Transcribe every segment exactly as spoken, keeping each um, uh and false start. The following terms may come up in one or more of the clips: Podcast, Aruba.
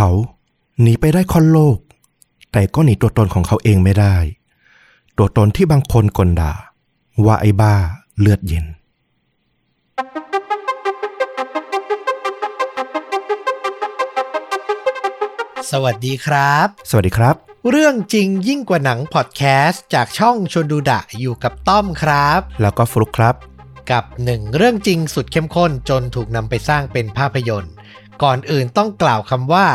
เขาหนีไปได้ค่อนโลกแต่ก็หนีตัวตนของเขาเองไม่ได้ตัวตนที่บางคนก่นด่าว่าไอ้บ้าเลือดเย็นสวัสดีครับสวัสดีครับเรื่องจริงยิ่งกว่าหนังพอดแคสต์จากช่องชวนดูดะอยู่กับต้อมครับแล้วก็ฟลุ๊กครับกับหนึ่งเรื่องจริงสุดเข้มข้นจนถูกนำไปสร้างเป็นภาพยนตร์ก่อนอื่นต้องกล่าวคำว่า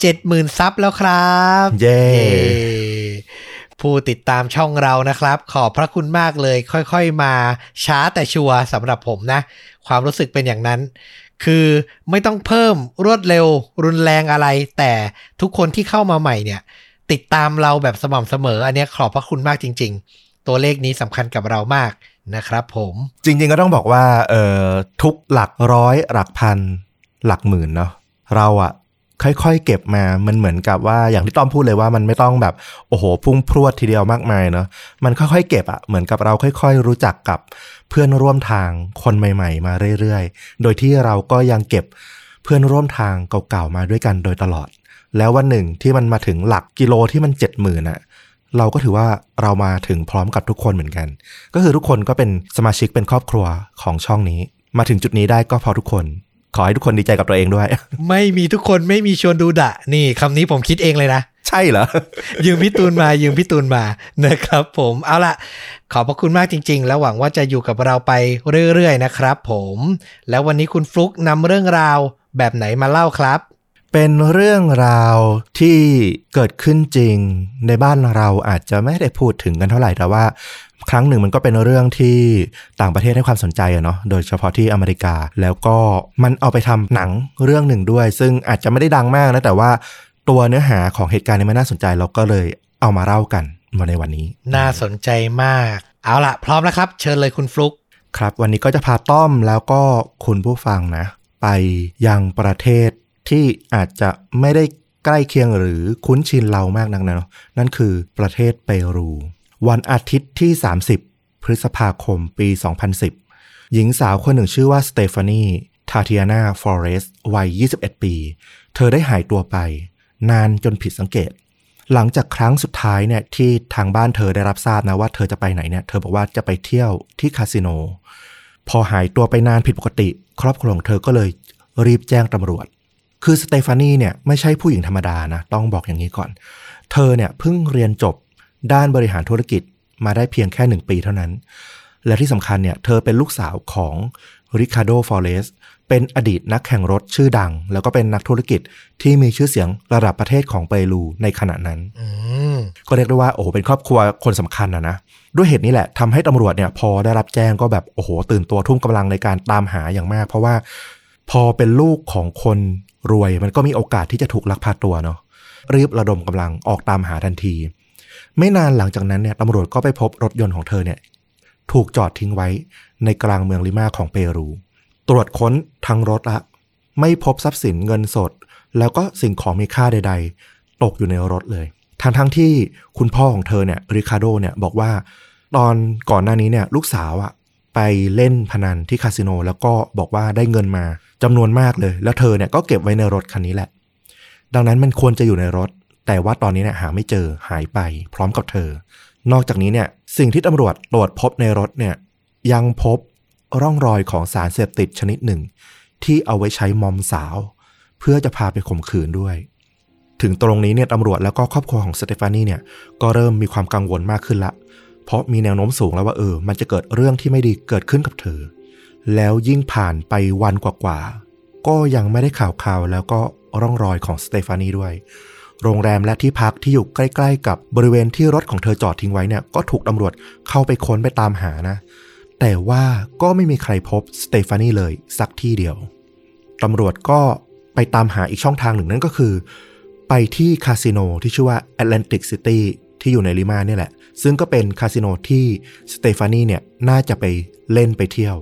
เจ็ดหมื่น ซับแล้วครับเย้ yeah. ผู้ติดตามช่องเรานะครับขอบพระคุณมากเลยค่อยๆมาช้าแต่ชัวร์สำหรับผมนะความรู้สึกเป็นอย่างนั้นคือไม่ต้องเพิ่มรวดเร็วรุนแรงอะไรแต่ทุกคนที่เข้ามาใหม่เนี่ยติดตามเราแบบสม่ำเสมออันนี้ขอบพระคุณมากจริงๆตัวเลขนี้สำคัญกับเรามากนะครับผมจริงๆก็ต้องบอกว่าเอ่อทุกหลักร้อยหลักพันหลักหมื่นเนาะเราอะค่อยๆเก็บมามันเหมือนกับว่าอย่างที่ต้อมพูดเลยว่ามันไม่ต้องแบบโอ้โหพุ่งพรวดทีเดียวมากมายเนาะมันค่อยๆเก็บอะเหมือนกับเราค่อยๆรู้จักกับเพื่อนร่วมทางคนใหม่ๆมาเรื่อยๆโดยที่เราก็ยังเก็บเพื่อนร่วมทางเก่าๆมาด้วยกันโดยตลอดแล้ววันหนึ่งที่มันมาถึงหลักกิโลที่มัน เจ็ดหมื่น น่ะเราก็ถือว่าเรามาถึงพร้อมกับทุกคนเหมือนกันก็คือทุกคนก็เป็นสมาชิกเป็นครอบครัวของช่องนี้มาถึงจุดนี้ได้ก็พอทุกคนขอให้ทุกคนดีใจกับตัวเองด้วยไม่มีทุกคนไม่มีชวนดูดะนี่คำนี้ผมคิดเองเลยนะใช่เหรอยืมพี่ตูนมายืมพี่ตูนมานะครับผมเอาล่ะขอบพระคุณมากจริงๆแล้วหวังว่าจะอยู่กับเราไปเรื่อยๆนะครับผมแล้ววันนี้คุณฟลุ๊กนำเรื่องราวแบบไหนมาเล่าครับเป็นเรื่องราวที่เกิดขึ้นจริงในบ้านเราอาจจะไม่ได้พูดถึงกันเท่าไหร่แต่ว่าครั้งหนึ่งมันก็เป็นเรื่องที่ต่างประเทศให้ความสนใจอะเนาะโดยเฉพาะที่อเมริกาแล้วก็มันเอาไปทำหนังเรื่องหนึ่งด้วยซึ่งอาจจะไม่ได้ดังมากนะแต่ว่าตัวเนื้อหาของเหตุการณ์นี้มันน่าสนใจเราก็เลยเอามาเล่ากันมาในวันนี้น่าสนใจมากเอาล่ะพร้อมแล้วครับเชิญเลยคุณฟลุ๊กครับวันนี้ก็จะพาต้อมแล้วก็คุณผู้ฟังนะไปยังประเทศที่อาจจะไม่ได้ใกล้เคียงหรือคุ้นชินเรามากนักนะนั่นคือประเทศเปรูวันอาทิตย์ที่สามสิบพฤษภาคมปีสองพันสิบหญิงสาวคนหนึ่งชื่อว่าสเตฟานีทาเทียนาฟลอเรสวัยยี่สิบเอ็ดปีเธอได้หายตัวไปนานจนผิดสังเกตหลังจากครั้งสุดท้ายเนี่ยที่ทางบ้านเธอได้รับทราบนะว่าเธอจะไปไหนเนี่ยเธอบอกว่าจะไปเที่ยวที่คาสิโนพอหายตัวไปนานผิดปกติครอบครัวของเธอก็เลยรีบแจ้งตำรวจคือสเตฟานีเนี่ยไม่ใช่ผู้หญิงธรรมดานะต้องบอกอย่างนี้ก่อนเธอเนี่ยเพิ่งเรียนจบด้านบริหารธุรกิจมาได้เพียงแค่หนึ่งปีเท่านั้นและที่สำคัญเนี่ยเธอเป็นลูกสาวของริคาร์โด ฟอเรสเป็นอดีตนักแข่งรถชื่อดังแล้วก็เป็นนักธุรกิจที่มีชื่อเสียงระดับประเทศของเปรูในขณะนั้นก็เรียกได้ว่าโอ้โหเป็นครอบครัวคนสำคัญนะนะด้วยเหตุนี้แหละทำให้ตำรวจเนี่ยพอได้รับแจ้งก็แบบโอ้โหตื่นตัวทุ่มกำลังในการตามหาอย่างมากเพราะว่าพอเป็นลูกของคนรวยมันก็มีโอกาสที่จะถูกลักพาตัวเนาะรีบระดมกำลังออกตามหาทันทีไม่นานหลังจากนั้นเนี่ยตำรวจก็ไปพบรถยนต์ของเธอเนี่ยถูกจอดทิ้งไว้ในกลางเมืองลิมาของเปรูตรวจค้นทั้งรถละไม่พบทรัพย์สินเงินสดแล้วก็สิ่งของมีค่าใดๆตกอยู่ในรถเลยทั้งทั้งที่คุณพ่อของเธอเนี่ยริคาร์โดเนี่ยบอกว่าตอนก่อนหน้านี้เนี่ยลูกสาวอะไปเล่นพนันที่คาสิโนแล้วก็บอกว่าได้เงินมาจำนวนมากเลยแล้วเธอเนี่ยก็เก็บไว้ในรถคันนี้แหละดังนั้นมันควรจะอยู่ในรถแต่ว่าตอนนี้เนี่ยหาไม่เจอหายไปพร้อมกับเธอนอกจากนี้เนี่ยสิ่งที่ตำรวจตรวจพบในรถเนี่ยยังพบร่องรอยของสารเสพติดชนิดหนึ่งที่เอาไว้ใช้มอมสาวเพื่อจะพาไปข่มขืนด้วยถึงตรงนี้เนี่ยตำรวจแล้วก็ครอบครัวของสเตฟานีเนี่ยก็เริ่มมีความกังวลมากขึ้นละเพราะมีแนวโน้มสูงแล้วว่าเออมันจะเกิดเรื่องที่ไม่ดีเกิดขึ้นกับเธอแล้วยิ่งผ่านไปวันกว่าๆก็ยังไม่ได้ข่าวคราวแล้วก็ร่องรอยของสเตฟานีด้วยโรงแรมและที่พักที่อยู่ใกล้ๆกับบริเวณที่รถของเธอจอดทิ้งไว้เนี่ยก็ถูกตำรวจเข้าไปค้นไปตามหานะแต่ว่าก็ไม่มีใครพบสเตฟานีเลยสักที่เดียวตำรวจก็ไปตามหาอีกช่องทางหนึ่งนั่นก็คือไปที่คาสิโนที่ชื่อว่า Atlantic City ที่อยู่ในลิมาเนี่ยแหละซึ่งก็เป็นคาสิโนที่สเตฟานีเนี่ยน่าจะไปเล่นไปเที่ยว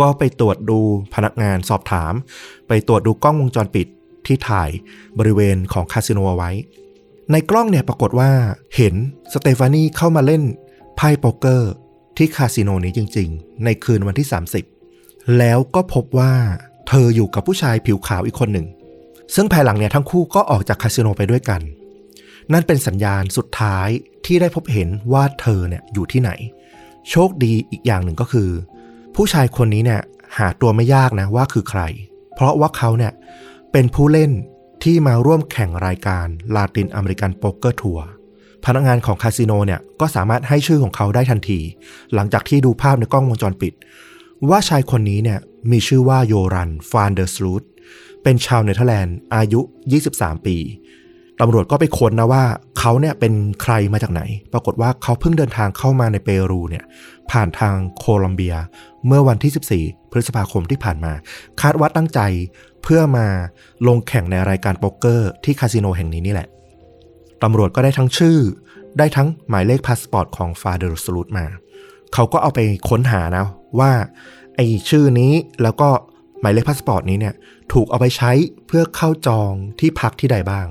ก็ไปตรวจดูพนักงานสอบถามไปตรวจดูกล้องวงจรปิดที่ถ่ายบริเวณของคาสิโนเอาไว้ในกล้องเนี่ยปรากฏว่าเห็นสเตฟานีเข้ามาเล่นไพ่โป๊กเกอร์ที่คาสิโนนี้จริงๆในคืนวันที่สามสิบแล้วก็พบว่าเธออยู่กับผู้ชายผิวขาวอีกคนหนึ่ง ซึ่งภายหลังเนี่ยทั้งคู่ก็ออกจากคาสิโนไปด้วยกันนั่นเป็นสัญญาณสุดท้ายที่ได้พบเห็นว่าเธอเนี่ยอยู่ที่ไหนโชคดีอีกอย่างหนึ่งก็คือผู้ชายคนนี้เนี่ยหาตัวไม่ยากนะว่าคือใครเพราะว่าเขาเนี่ยเป็นผู้เล่นที่มาร่วมแข่งรายการลาตินอเมริกันโป๊กเกอร์ทัวร์พนักงานของคาสิโนเนี่ยก็สามารถให้ชื่อของเขาได้ทันทีหลังจากที่ดูภาพในกล้องวงจรปิดว่าชายคนนี้เนี่ยมีชื่อว่าโยรันฟานเดอร์สลูทเป็นชาวเนเธอร์แลนด์อายุยี่สิบสามปีตำรวจก็ไปค้นนะว่าเขาเนี่ยเป็นใครมาจากไหนปรากฏว่าเขาเพิ่งเดินทางเข้ามาในเปรูเนี่ยผ่านทางโคลอมเบียเมื่อวันที่สิบสี่พฤษภาคมที่ผ่านมาคาดว่าตั้งใจเพื่อมาลงแข่งในรายการโป๊กเกอร์ที่คาสิโนแห่งนี้นี่แหละตำรวจก็ได้ทั้งชื่อได้ทั้งหมายเลขพาสปอร์ตของฟาเดอร์สลูทมาเขาก็เอาไปค้นหานะว่าไอ้ชื่อนี้แล้วก็หมายเลขพาสปอร์ตนี้เนี่ยถูกเอาไปใช้เพื่อเข้าจองที่พักที่ใดบ้าง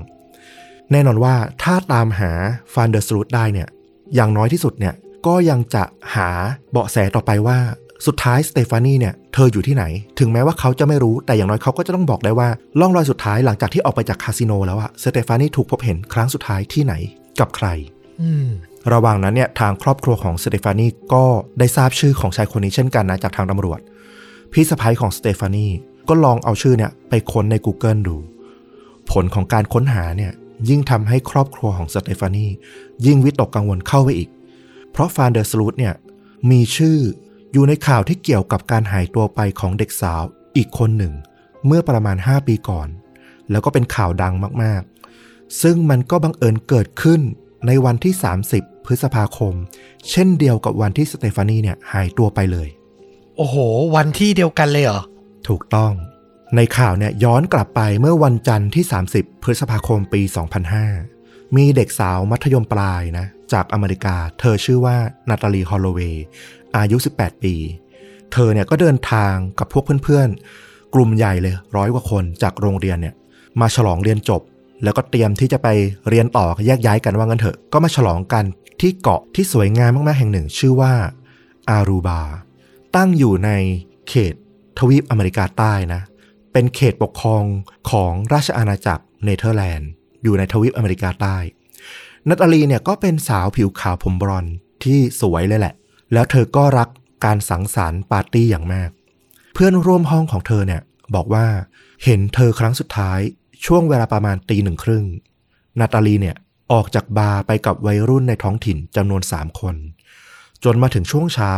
แน่นอนว่าถ้าตามหาฟานเดอร์สลูทได้เนี่ยอย่างน้อยที่สุดเนี่ยก็ยังจะหาเบาะแสต่อไปว่าสุดท้ายสเตฟานีเนี่ยเธออยู่ที่ไหนถึงแม้ว่าเขาจะไม่รู้แต่อย่างน้อยเขาก็จะต้องบอกได้ว่าล่องรอยสุดท้ายหลังจากที่ออกไปจากคาสิโนแล้วอะสเตฟานีถูกพบเห็นครั้งสุดท้ายที่ไหนกับใครระหว่างนั้นเนี่ยทางครอบครัวของสเตฟานีก็ได้ทราบชื่อของชายคนนี้เช่นกันนะจากทางตำรวจพี่สะใภ้ของสเตฟานีก็ลองเอาชื่อเนี่ยไปค้นใน Google ดูผลของการค้นหาเนี่ยยิ่งทำให้ครอบครัวของสเตฟานียิ่งวิตกกังวลเข้าไปอีกเพราะฟานเดอร์สลูทเนี่ยมีชื่ออยู่ในข่าวที่เกี่ยวกับการหายตัวไปของเด็กสาวอีกคนหนึ่งเมื่อประมาณห้าปีก่อนแล้วก็เป็นข่าวดังมากๆซึ่งมันก็บังเอิญเกิดขึ้นในวันที่สามสิบพฤษภาคมเช่นเดียวกับวันที่สเตฟานีเนี่ยหายตัวไปเลยโอ้โหวันที่เดียวกันเลยเหรอถูกต้องในข่าวเนี่ยย้อนกลับไปเมื่อวันจันทร์ที่สามสิบพฤษภาคมปีสองพันห้ามีเด็กสาวมัธยมปลายนะจากอเมริกาเธอชื่อว่านาตาลีฮอลโลเวย์อายุสิบแปดปีเธอเนี่ยก็เดินทางกับพวกเพื่อนๆกลุ่มใหญ่เลยร้อยกว่าคนจากโรงเรียนเนี่ยมาฉลองเรียนจบแล้วก็เตรียมที่จะไปเรียนต่อแยกย้ายกันว่างั้นเถอะก็มาฉลองกันที่เกาะที่สวยงามมากๆแห่งหนึ่งชื่อว่าอารูบาตั้งอยู่ในเขตทวีปอเมริกาใต้นะเป็นเขตปกครองของราชอาณาจักรเนเธอร์แลนด์อยู่ในทวีปอเมริกาใต้นัตาลีเนี่ยก็เป็นสาวผิวขาวผมบลอนด์ที่สวยเลยแหละแล้วเธอก็รักการสังสรรค์ปาร์ตี้อย่างมากเพื่อนร่วมห้องของเธอเนี่ยบอกว่าเห็นเธอครั้งสุดท้ายช่วงเวลาประมาณตีหนึ่งครึ่งนาตาลีเนี่ยออกจากบาร์ไปกับวัยรุ่นในท้องถิ่นจำนวนสามคนจนมาถึงช่วงเช้า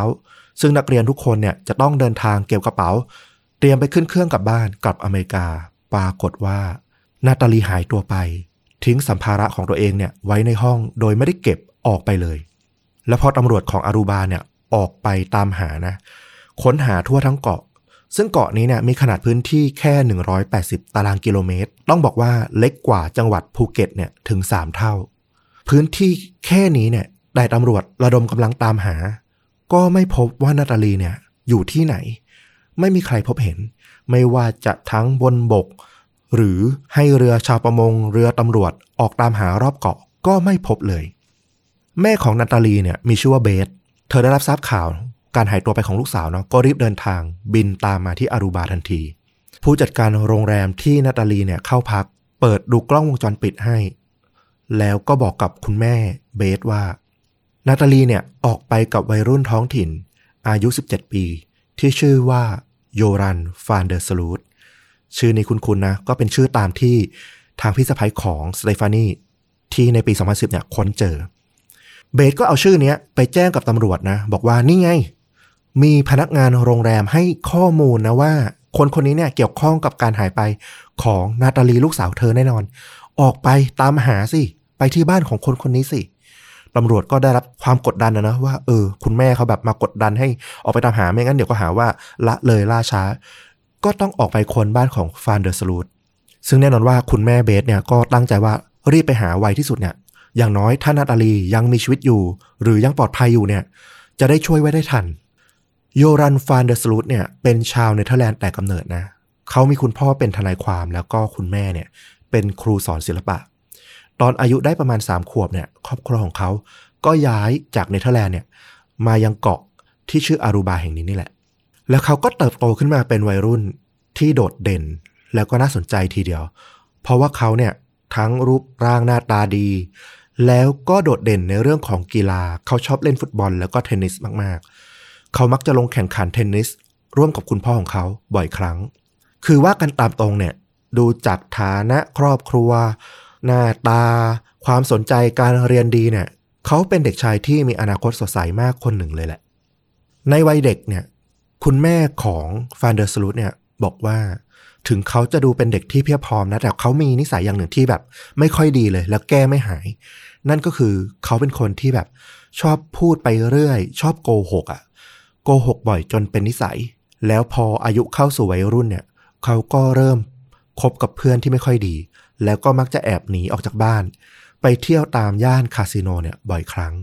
ซึ่งนักเรียนทุกคนเนี่ยจะต้องเดินทางเก็บกระเป๋าเตรียมไปขึ้นเครื่องกลับบ้านกลับอเมริกาปรากฏว่านาตาลีหายตัวไปทิ้งสัมภาระของตัวเองเนี่ยไว้ในห้องโดยไม่ได้เก็บออกไปเลยแล้วพอตำรวจของอารูบาเนี่ยออกไปตามหานะค้นหาทั่วทั้งเกาะซึ่งเกาะนี้เนี่ยมีขนาดพื้นที่แค่หนึ่งร้อยแปดสิบตารางกิโลเมตรต้องบอกว่าเล็กกว่าจังหวัดภูเก็ตเนี่ยถึงสามเท่าพื้นที่แค่นี้เนี่ยแต่ตำรวจระดมกำลังตามหาก็ไม่พบว่านาตาลีเนี่ยอยู่ที่ไหนไม่มีใครพบเห็นไม่ว่าจะทั้งบนบกหรือให้เรือชาวประมงเรือตำรวจออกตามหารอบเกาะก็ไม่พบเลยแม่ของนาตาลีเนี่ยมีชื่อว่าเบสเธอได้รับทราบข่าวการหายตัวไปของลูกสาวเนาะก็รีบเดินทางบินตามมาที่อารูบาทันทีผู้จัดการโรงแรมที่นาตาลีเนี่ยเข้าพักเปิดดูกล้องวงจรปิดให้แล้วก็บอกกับคุณแม่เบสว่านาตาลีเนี่ยออกไปกับวัยรุ่นท้องถิ่นอายุสิบเจ็ดปีที่ชื่อว่าโยรันฟานเดอร์สลูทชื่อนี้คุ้นๆนะก็เป็นชื่อตามที่ทางพี่สะใภ้ของสเตฟานีที่ในปีสองพันสิบเนี่ยค้นเจอเบสก็เอาชื่อนี้ไปแจ้งกับตำรวจนะบอกว่านี่ไงมีพนักงานโรงแรมให้ข้อมูลนะว่าคนคนนี้เนี่ยเกี่ยวข้องกับการหายไปของนาตาลีลูกสาวเธอแน่นอนออกไปตามหาสิไปที่บ้านของคนคนนี้สิตำรวจก็ได้รับความกดดันนะนะว่าเออคุณแม่เขาแบบมากดดันให้ออกไปตามหาไม่งั้นเดี๋ยวก็หาว่าละเลยล่าช้าก็ต้องออกไปค้นบ้านของฟานเดอร์สลูทซึ่งแน่นอนว่าคุณแม่เบสเนี่ยก็ตั้งใจว่ารีบไปหาไวที่สุดเนี่ยอย่างน้อยถ้านาตาลียังมีชีวิตอยู่หรือยังปลอดภัยอยู่เนี่ยจะได้ช่วยไว้ได้ทันโยรันฟานเดอร์สลูทเนี่ยเป็นชาวเนเธอร์แลนด์แต่กำเนิดนะเขามีคุณพ่อเป็นทนายความแล้วก็คุณแม่เนี่ยเป็นครูสอนศิลปะตอนอายุได้ประมาณสามขวบเนี่ยครอบครัวของเขาก็ย้ายจากเนเธอร์แลนด์เนี่ยมายังเกาะที่ชื่ออารูบาแห่งนี้นี่แหละแล้วเขาก็เติบโตขึ้นมาเป็นวัยรุ่นที่โดดเด่นแล้วก็น่าสนใจทีเดียว เพราะว่าเขาเนี่ยทั้งรูปร่างหน้าตาดีแล้วก็โดดเด่นในเรื่องของกีฬาเขาชอบเล่นฟุตบอลแล้วก็เทนนิสมากๆเขามักจะลงแข่งขันเทนนิสร่วมกับคุณพ่อของเขาบ่อยครั้งคือว่ากันตามตรงเนี่ยดูจากฐานะครอบครัวหน้าตาความสนใจการเรียนดีเนี่ยเขาเป็นเด็กชายที่มีอนาคตสดใสมากคนหนึ่งเลยแหละในวัยเด็กเนี่ยคุณแม่ของฟานเดอร์สลูธเนี่ยบอกว่าถึงเขาจะดูเป็นเด็กที่เพียบพร้อมนะแต่เขามีนิสัยอย่างหนึ่งที่แบบไม่ค่อยดีเลยแล้วแก้ไม่หายนั่นก็คือเขาเป็นคนที่แบบชอบพูดไปเรื่อยชอบโกหกอ่ะโกหกบ่อยจนเป็นนิสัยแล้วพออายุเข้าสู่วัยรุ่นเนี่ยเขาก็เริ่มคบกับเพื่อนที่ไม่ค่อยดีแล้วก็มักจะแอบหนีออกจากบ้านไปเที่ยวตามย่านคาสิโนเนี่ยบ่อยครั้ง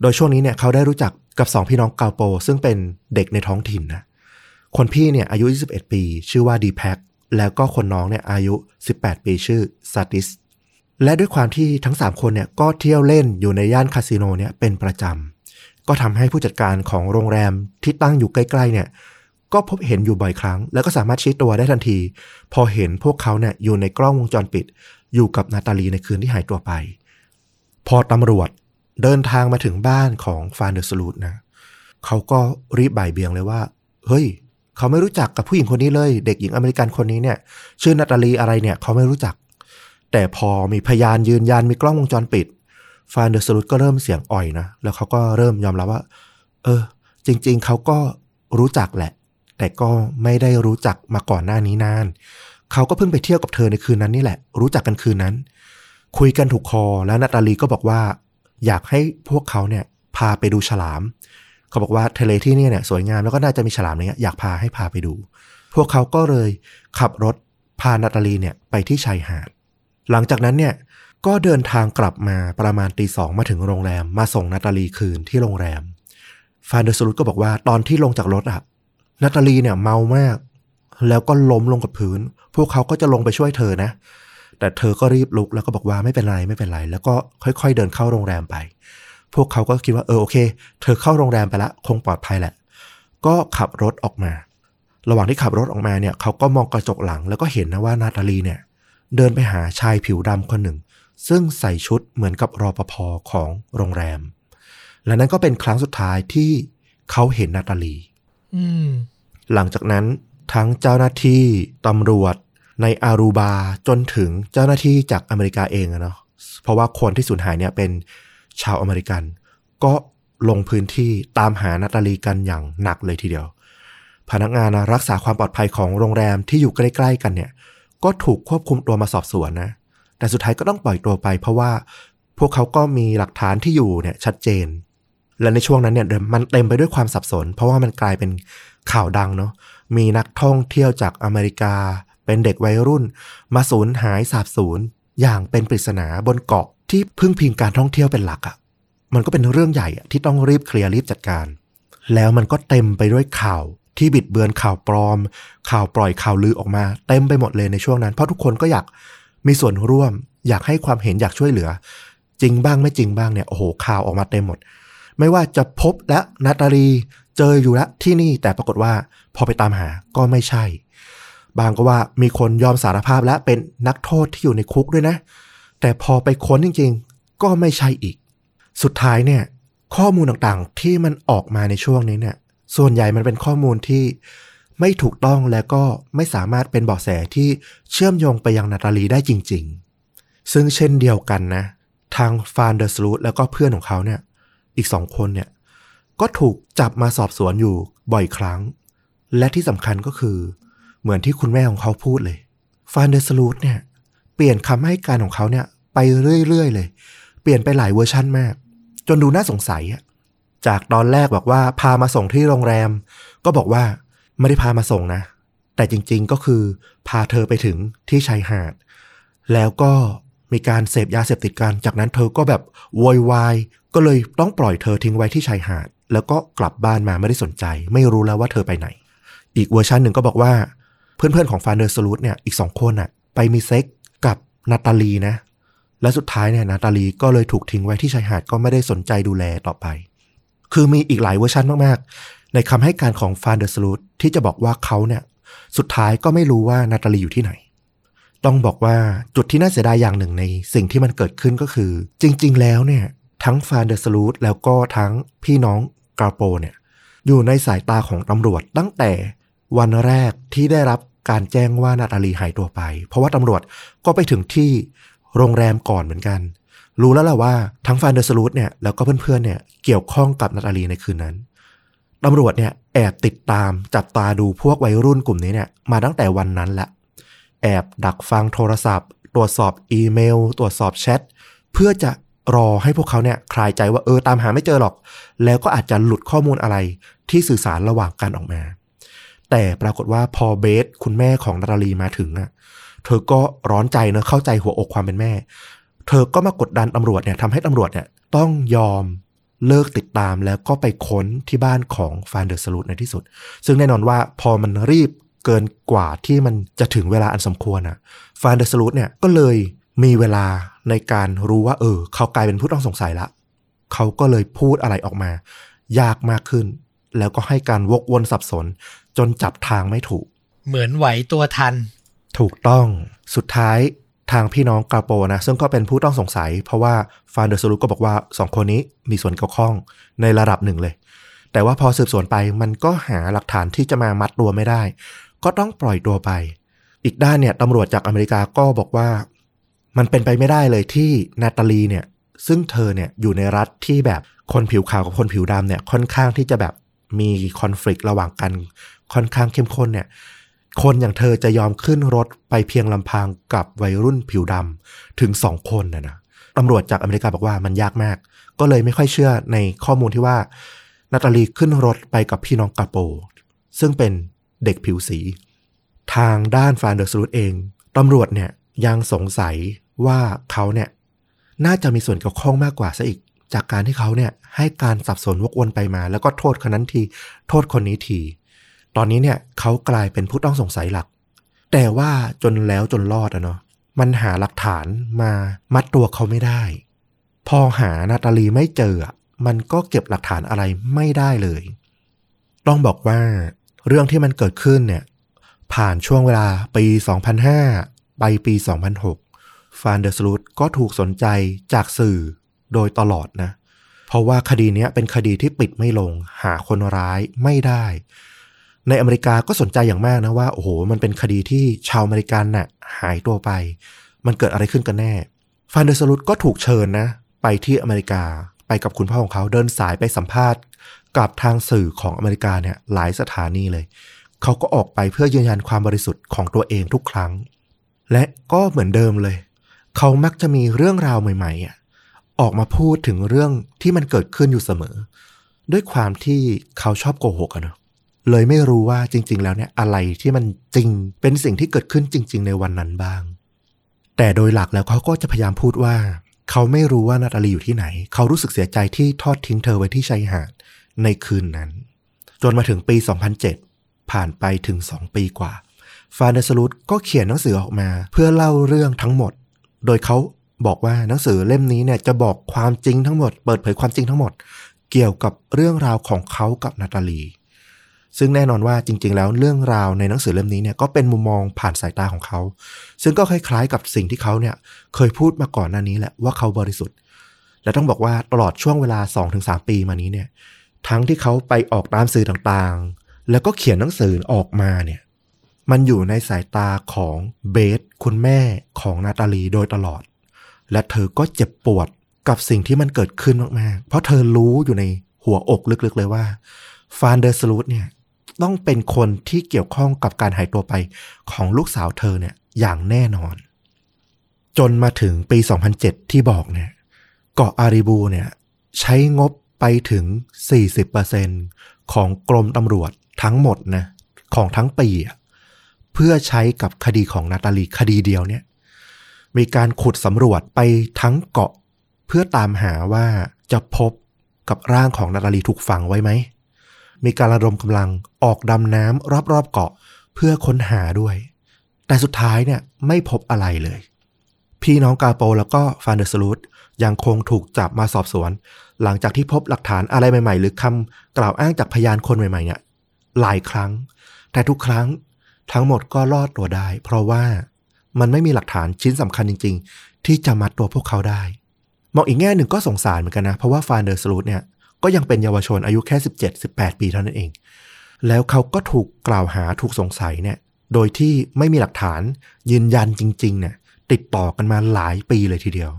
โดยช่วงนี้เนี่ยเขาได้รู้จักกับสองพี่น้องเกาโปซึ่งเป็นเด็กในท้องถิ่นนะคนพี่เนี่ยอายุยี่สิบเอ็ดปีชื่อว่าดีแพ็คแล้วก็คนน้องเนี่ยอายุสิบแปดปีชื่อซาติสและด้วยความที่ทั้งสามคนเนี่ยก็เที่ยวเล่นอยู่ในย่านคาสิโนเนี่ยเป็นประจำก็ทำให้ผู้จัดการของโรงแรมที่ตั้งอยู่ใกล้ๆเนี่ยก็พบเห็นอยู่บ่อยครั้งแล้วก็สามารถชี้ตัวได้ทันทีพอเห็นพวกเขาเนี่ยอยู่ในกล้องวงจรปิดอยู่กับนาตาลีในคืนที่หายตัวไปพอตำรวจเดินทางมาถึงบ้านของฟานเดอร์สลูธนะเขาก็รีบบ่ายเบี่ยงเลยว่าเฮ้ยเขาไม่รู้จักกับผู้หญิงคนนี้เลยเด็กหญิงอเมริกันคนนี้เนี่ยชื่อนาตาลีอะไรเนี่ยเขาไม่รู้จักแต่พอมีพยานยืนยันมีกล้องวงจรปิดฟานเดอร์สลูธก็เริ่มเสียงอ่อยนะแล้วเขาก็เริ่มยอมรับว่าเออจริงๆเขาก็รู้จักแหละแต่ก็ไม่ได้รู้จักมาก่อนหน้านี้นานเขาก็เพิ่งไปเที่ยวกับเธอในคืนนั้นนี่แหละรู้จักกันคืนนั้นคุยกันถูกคอแล้วนาตาลีก็บอกว่าอยากให้พวกเขาเนี่ยพาไปดูฉลามเขาบอกว่าทะเลที่นี่เนี่ยสวยงามแล้วก็น่าจะมีฉลามอะไรเงี้ยอยากพาให้พาไปดูพวกเขาก็เลยขับรถพานาตาลีเนี่ยไปที่ชายหาดหลังจากนั้นเนี่ยก็เดินทางกลับมาประมาณตีสองมาถึงโรงแรมมาส่งนาตาลีคืนที่โรงแรมฟานเดอร์สลูธก็บอกว่าตอนที่ลงจากรถอะนาตาลีเนี่ยเมามากแล้วก็ล้มลงกับพื้นพวกเขาก็จะลงไปช่วยเธอนะแต่เธอก็รีบลุกแล้วก็บอกว่าไม่เป็นไรไม่เป็นไรแล้วก็ค่อยๆเดินเข้าโรงแรมไปพวกเขาก็คิดว่าเออโอเคเธอเข้าโรงแรมไปละคงปลอดภัยแหละก็ขับรถออกมาระหว่างที่ขับรถออกมาเนี่ยเขาก็มองกระจกหลังแล้วก็เห็นนะว่านาตาลีเนี่ยเดินไปหาชายผิวดำคนหนึ่งซึ่งใส่ชุดเหมือนกับรปภ.ของโรงแรมและนั่นก็เป็นครั้งสุดท้ายที่เขาเห็นนาตาลีหลังจากนั้นทั้งเจ้าหน้าที่ตำรวจในอารูบาจนถึงเจ้าหน้าที่จากอเมริกาเองอะเนาะเพราะว่าคนที่สูญหายเนี่ยเป็นชาวอเมริกันก็ลงพื้นที่ตามหานาตาลีกันอย่างหนักเลยทีเดียวพนักงานรักษาความปลอดภัยของโรงแรมที่อยู่ใกล้ๆกันเนี่ยก็ถูกควบคุมตัวมาสอบสวนนะแต่สุดท้ายก็ต้องปล่อยตัวไปเพราะว่าพวกเขาก็มีหลักฐานที่อยู่เนี่ยชัดเจนและในช่วงนั้นเนี่ยมันเต็มไปด้วยความสับสนเพราะว่ามันกลายเป็นข่าวดังเนาะมีนักท่องเที่ยวจากอเมริกาเป็นเด็กวัยรุ่นมาสูญหายสาบสูญอย่างเป็นปริศนาบนเกาะที่พึ่งพิงการท่องเที่ยวเป็นหลักอ่ะมันก็เป็นเรื่องใหญ่อ่ะที่ต้องรีบเคลียร์รีบจัดการแล้วมันก็เต็มไปด้วยข่าวที่บิดเบือนข่าวปลอมข่าวปล่อยข่าวลือออกมาเต็มไปหมดเลยในช่วงนั้นเพราะทุกคนก็อยากมีส่วนร่วมอยากให้ความเห็นอยากช่วยเหลือจริงบ้างไม่จริงบ้างเนี่ยโอ้โหข่าวออกมาเต็มหมดไม่ว่าจะพบและนาตาลีเจออยู่ละที่นี่แต่ปรากฏว่าพอไปตามหาก็ไม่ใช่บางก็ว่ามีคนยอมสารภาพและเป็นนักโทษที่อยู่ในคุกด้วยนะแต่พอไปค้นจริงๆก็ไม่ใช่อีกสุดท้ายเนี่ยข้อมูลต่างๆที่มันออกมาในช่วงนี้เนี่ยส่วนใหญ่มันเป็นข้อมูลที่ไม่ถูกต้องและก็ไม่สามารถเป็นเบาะแสที่เชื่อมโยงไปยังนาตาลีได้จริงๆซึ่งเช่นเดียวกันนะทางฟานเดอร์สลูธแล้วก็เพื่อนของเขาเนี่ยอีกสองคนเนี่ยก็ถูกจับมาสอบสวนอยู่บ่อยครั้งและที่สำคัญก็คือเหมือนที่คุณแม่ของเขาพูดเลยฟานเดอร์สลูธเนี่ยเปลี่ยนคำให้การของเขาเนี่ยไปเรื่อยๆเลยเปลี่ยนไปหลายเวอร์ชันมากจนดูน่าสงสัยอะจากตอนแรกบอกว่าพามาส่งที่โรงแรมก็บอกว่าไม่ได้พามาส่งนะแต่จริงๆก็คือพาเธอไปถึงที่ชายหาดแล้วก็มีการเสพยาเสพติดกันจากนั้นเธอก็แบบโวยวายก็เลยต้องปล่อยเธอทิ้งไว้ที่ชายหาดแล้วก็กลับบ้านมาไม่ได้สนใจไม่รู้แล้วว่าเธอไปไหนอีกเวอร์ชันหนึ่งก็บอกว่าเพื่อนๆของฟานเดอร์สลูธเนี่ยอีกสองคนน่ะไปมีเซ็กกับนาตาลีนะและสุดท้ายเนี่ยนาตาลีก็เลยถูกทิ้งไว้ที่ชายหาดก็ไม่ได้สนใจดูแลต่อไปคือมีอีกหลายเวอร์ชันมากๆในคำให้การของฟานเดอร์สลูธที่จะบอกว่าเขาเนี่ยสุดท้ายก็ไม่รู้ว่านาตาลีอยู่ที่ไหน ต้องบอกว่าจุดที่น่าเสียดายอย่างหนึ่งในสิ่งที่มันเกิดขึ้นก็คือจริงๆแล้วเนี่ยทั้งฟานเดอร์สลูธแล้วก็ทั้งพี่น้องกาโปเนี่ยอยู่ในสายตาของตำรวจตั้งแต่วันแรกที่ได้รับการแจ้งว่านาตาลีหายตัวไปเพราะว่าตำรวจก็ไปถึงที่โรงแรมก่อนเหมือนกันรู้แล้วล่ะว่าทั้งฟานเดอร์สลูธเนี่ยแล้วก็เพื่อนๆเนี่ยเกี่ยวข้องกับนาตาลีในคืนนั้นตำรวจเนี่ยแอบติดตามจับตาดูพวกวัยรุ่นกลุ่มนี้เนี่ยมาตั้งแต่วันนั้นแหละแอบดักฟังโทรศัพท์ตรวจสอบอีเมลตรวจสอบแชทเพื่อจะรอให้พวกเขาเนี่ยคลายใจว่าเออตามหาไม่เจอหรอกแล้วก็อาจจะหลุดข้อมูลอะไรที่สื่อสารระหว่างกันออกมาแต่ปรากฏว่าพอเบสคุณแม่ของนาตาลีมาถึงอ่ะเธอก็ร้อนใจเนอะเข้าใจหัวอกความเป็นแม่เธอก็มากดดันตำรวจเนี่ยทำให้ตำรวจเนี่ยต้องยอมเลิกติดตามแล้วก็ไปค้นที่บ้านของฟานเดอร์สลูธในที่สุดซึ่งแน่นอนว่าพอมันรีบเกินกว่าที่มันจะถึงเวลาอันสมควรอ่ะฟานเดอร์สลูธเนี่ยก็เลยมีเวลาในการรู้ว่าเออเขากลายเป็นผู้ต้องสงสัยละเขาก็เลยพูดอะไรออกมายากมากขึ้นแล้วก็ให้การวกวนสับสนจนจับทางไม่ถูกเหมือนไหวตัวทันถูกต้องสุดท้ายทางพี่น้องกาโปนะซึ่งก็เป็นผู้ต้องสงสัยเพราะว่าฟานเดอร์สลูธก็บอกว่าสองคนนี้มีส่วนเกี่ยวข้องในระดับหนึ่งเลยแต่ว่าพอสืบสวนไปมันก็หาหลักฐานที่จะมามัดตัวไม่ได้ก็ต้องปล่อยตัวไปอีกด้านเนี่ยตำรวจจากอเมริกาก็บอกว่ามันเป็นไปไม่ได้เลยที่นาตาลีเนี่ยซึ่งเธอเนี่ยอยู่ในรัฐที่แบบคนผิวขาวกับคนผิวดำเนี่ยค่อนข้างที่จะแบบมีคอนฟลิกต์ระหว่างกันค่อนข้างเข้มข้นเนี่ยคนอย่างเธอจะยอมขึ้นรถไปเพียงลำพังกับวัยรุ่นผิวดำถึงสองคนนะนะตำรวจจากอเมริกาบอกว่ามันยากมากก็เลยไม่ค่อยเชื่อในข้อมูลที่ว่านาตาลีขึ้นรถไปกับพี่น้องกาโปซึ่งเป็นเด็กผิวสีทางด้านฟานเดอร์สลูธเองตำรวจเนี่ยยังสงสัยว่าเขาเนี่ยน่าจะมีส่วนเกี่ยวข้องมากกว่าซะอีกจากการที่เขาเนี่ยให้การสับสนวกวนไปมาแล้วก็โทษคนนั้นทีโทษคนนี้ทีตอนนี้เนี่ยเขากลายเป็นผู้ต้องสงสัยหลักแต่ว่าจนแล้วจนรอดอะเนาะมันหาหลักฐานมามัดตัวเขาไม่ได้พอหานาตาลีไม่เจอมันก็เก็บหลักฐานอะไรไม่ได้เลยต้องบอกว่าเรื่องที่มันเกิดขึ้นเนี่ยผ่านช่วงเวลาปีสองพันห้าไปปีสองพันหกฟานเดอร์สลูธก็ถูกสนใจจากสื่อโดยตลอดนะเพราะว่าคดีนี้เป็นคดีที่ปิดไม่ลงหาคนร้ายไม่ได้ในอเมริกาก็สนใจอย่างมากนะว่าโอ้โหมันเป็นคดีที่ชาวอเมริกันน่ะหายตัวไปมันเกิดอะไรขึ้นกันแน่ฟานเดอร์สลูธก็ถูกเชิญนะไปที่อเมริกาไปกับคุณพ่อของเขาเดินสายไปสัมภาษณ์กับทางสื่อของอเมริกาเนี่ยหลายสถานีเลยเขาก็ออกไปเพื่อยืนยันความบริสุทธิ์ของตัวเองทุกครั้งและก็เหมือนเดิมเลยเขามักจะมีเรื่องราวใหม่ๆออกมาพูดถึงเรื่องที่มันเกิดขึ้นอยู่เสมอด้วยความที่เขาชอบโกหกอะเนาะเลยไม่รู้ว่าจริงๆแล้วเนี่ยอะไรที่มันจริงเป็นสิ่งที่เกิดขึ้นจริงๆในวันนั้นบ้างแต่โดยหลักแล้วเขาก็จะพยายามพูดว่าเขาไม่รู้ว่านาตาลีอยู่ที่ไหนเขารู้สึกเสียใจที่ทอดทิ้งเธอไว้ที่ชายหาดในคืนนั้นจนมาถึงปีสองพันเจ็ดผ่านไปถึงสองปีกว่าฟานเดอร์สลูธก็เขียนหนังสือออกมาเพื่อเล่าเรื่องทั้งหมดโดยเขาบอกว่าหนังสือเล่มนี้เนี่ยจะบอกความจริงทั้งหมดเปิดเผยความจริงทั้งหมดเกี่ยวกับเรื่องราวของเขากับนาตาลีซึ่งแน่นอนว่าจริงๆแล้วเรื่องราวในหนังสือเล่มนี้เนี่ยก็เป็นมุมมองผ่านสายตาของเขาซึ่งก็คล้ายๆกับสิ่งที่เขาเนี่ยเคยพูดมาก่อนหน้านี้แหละว่าเขาบริสุทธิ์และต้องบอกว่าตลอดช่วงเวลา สองถึงสาม ปีมานี้เนี่ยทั้งที่เขาไปออกตามสื่อต่างๆแล้วก็เขียนหนังสือออกมาเนี่ยมันอยู่ในสายตาของเบสคุณแม่ของนาตาลีโดยตลอดและเธอก็เจ็บปวดกับสิ่งที่มันเกิดขึ้นมากๆเพราะเธอรู้อยู่ในหัวอกลึกๆเลยว่าฟานเดอร์สลูธเนี่ยต้องเป็นคนที่เกี่ยวข้องกับการหายตัวไปของลูกสาวเธอเนี่ยอย่างแน่นอนจนมาถึงปีสองพันเจ็ดที่บอกเนี่ยเกาะอาริบูเนี่ยใช้งบไปถึง สี่สิบเปอร์เซ็นต์ ของกรมตำรวจทั้งหมดนะของทั้งปีเพื่อใช้กับคดีของนาตาลีคดีเดียวเนี่ยมีการขุดสำรวจไปทั้งเกาะเพื่อตามหาว่าจะพบกับร่างของนาตาลีถูกฝังไว้ไหมมีการระดมกำลังออกดำน้ำรอบๆเกาะเพื่อค้นหาด้วยแต่สุดท้ายเนี่ยไม่พบอะไรเลยพี่น้องกาโปแล้วก็ฟานเดอร์สลูธยังคงถูกจับมาสอบสวนหลังจากที่พบหลักฐานอะไรใหม่ๆหรือคำกล่าวอ้างจากพยานคนใหม่ๆเนี่ยหลายครั้งแต่ทุกครั้งทั้งหมดก็รอดตัวได้เพราะว่า มันไม่มีหลักฐานชิ้นสำคัญจริงๆที่จะมัดตัวพวกเขาได้มองอีกแง่หนึ่งก็สงสารเหมือนกันนะเพราะว่าฟานเดอร์สลูทเนี่ยก็ยังเป็นเยาวชนอายุแค่ สิบเจ็ด สิบแปด ปีเท่านั้นเองแล้วเขาก็ถูกกล่าวหาถูกสงสัยเนี่ยโดยที่ไม่มีหลักฐานยืนยันจริงๆเนี่ยติดต่อกันมาหลายปีเลยทีเดียว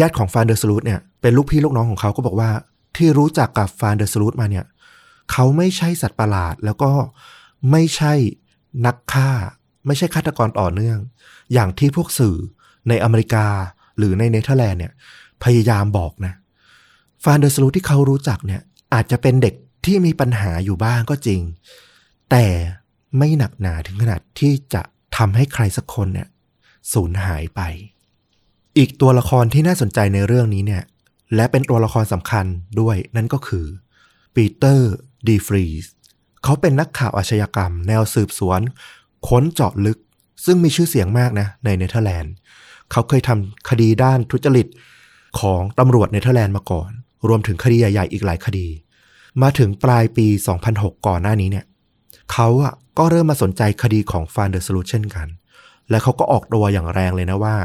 ญาติของฟานเดอร์สลูทเนี่ยเป็นลูกพี่ลูกน้องของเขาก็บอกว่าที่รู้จักกับฟานเดอร์สลูทมาเนี่ยเขาไม่ใช่สัตว์ประหลาดแล้วก็ไม่ใช่นักฆ่าไม่ใช่ฆาตกรต่อเนื่องอย่างที่พวกสื่อในอเมริกาหรือในเนเธอร์แลนด์เนี่ยพยายามบอกนะฟานเดอร์สลูทที่เขารู้จักเนี่ยอาจจะเป็นเด็กที่มีปัญหาอยู่บ้างก็จริงแต่ไม่หนักหนาถึงขนาดที่จะทำให้ใครสักคนเนี่ยสูญหายไปอีกตัวละครที่น่าสนใจในเรื่องนี้เนี่ยและเป็นตัวละครสำคัญด้วยนั่นก็คือปีเตอร์ดีฟรีสเขาเป็นนักข่าวอาชญากรรมแนวสืบสวนค้นเจาะลึกซึ่งมีชื่อเสียงมากนะในเนเธอร์แลนด์เขาเคยทำคดีด้านทุจริตของตำรวจเนเธอร์แลนด์มาก่อนรวมถึงคดีใหญ่ๆอีกหลายคดีมาถึงปลายปีสองพันหกก่อนหน้านี้เนี่ยเขาอ่ะก็เริ่มมาสนใจคดีของฟานเดอร์สลูทเช่นกันและเขาก็ออกตัวอย่างแรงเลยนะว่า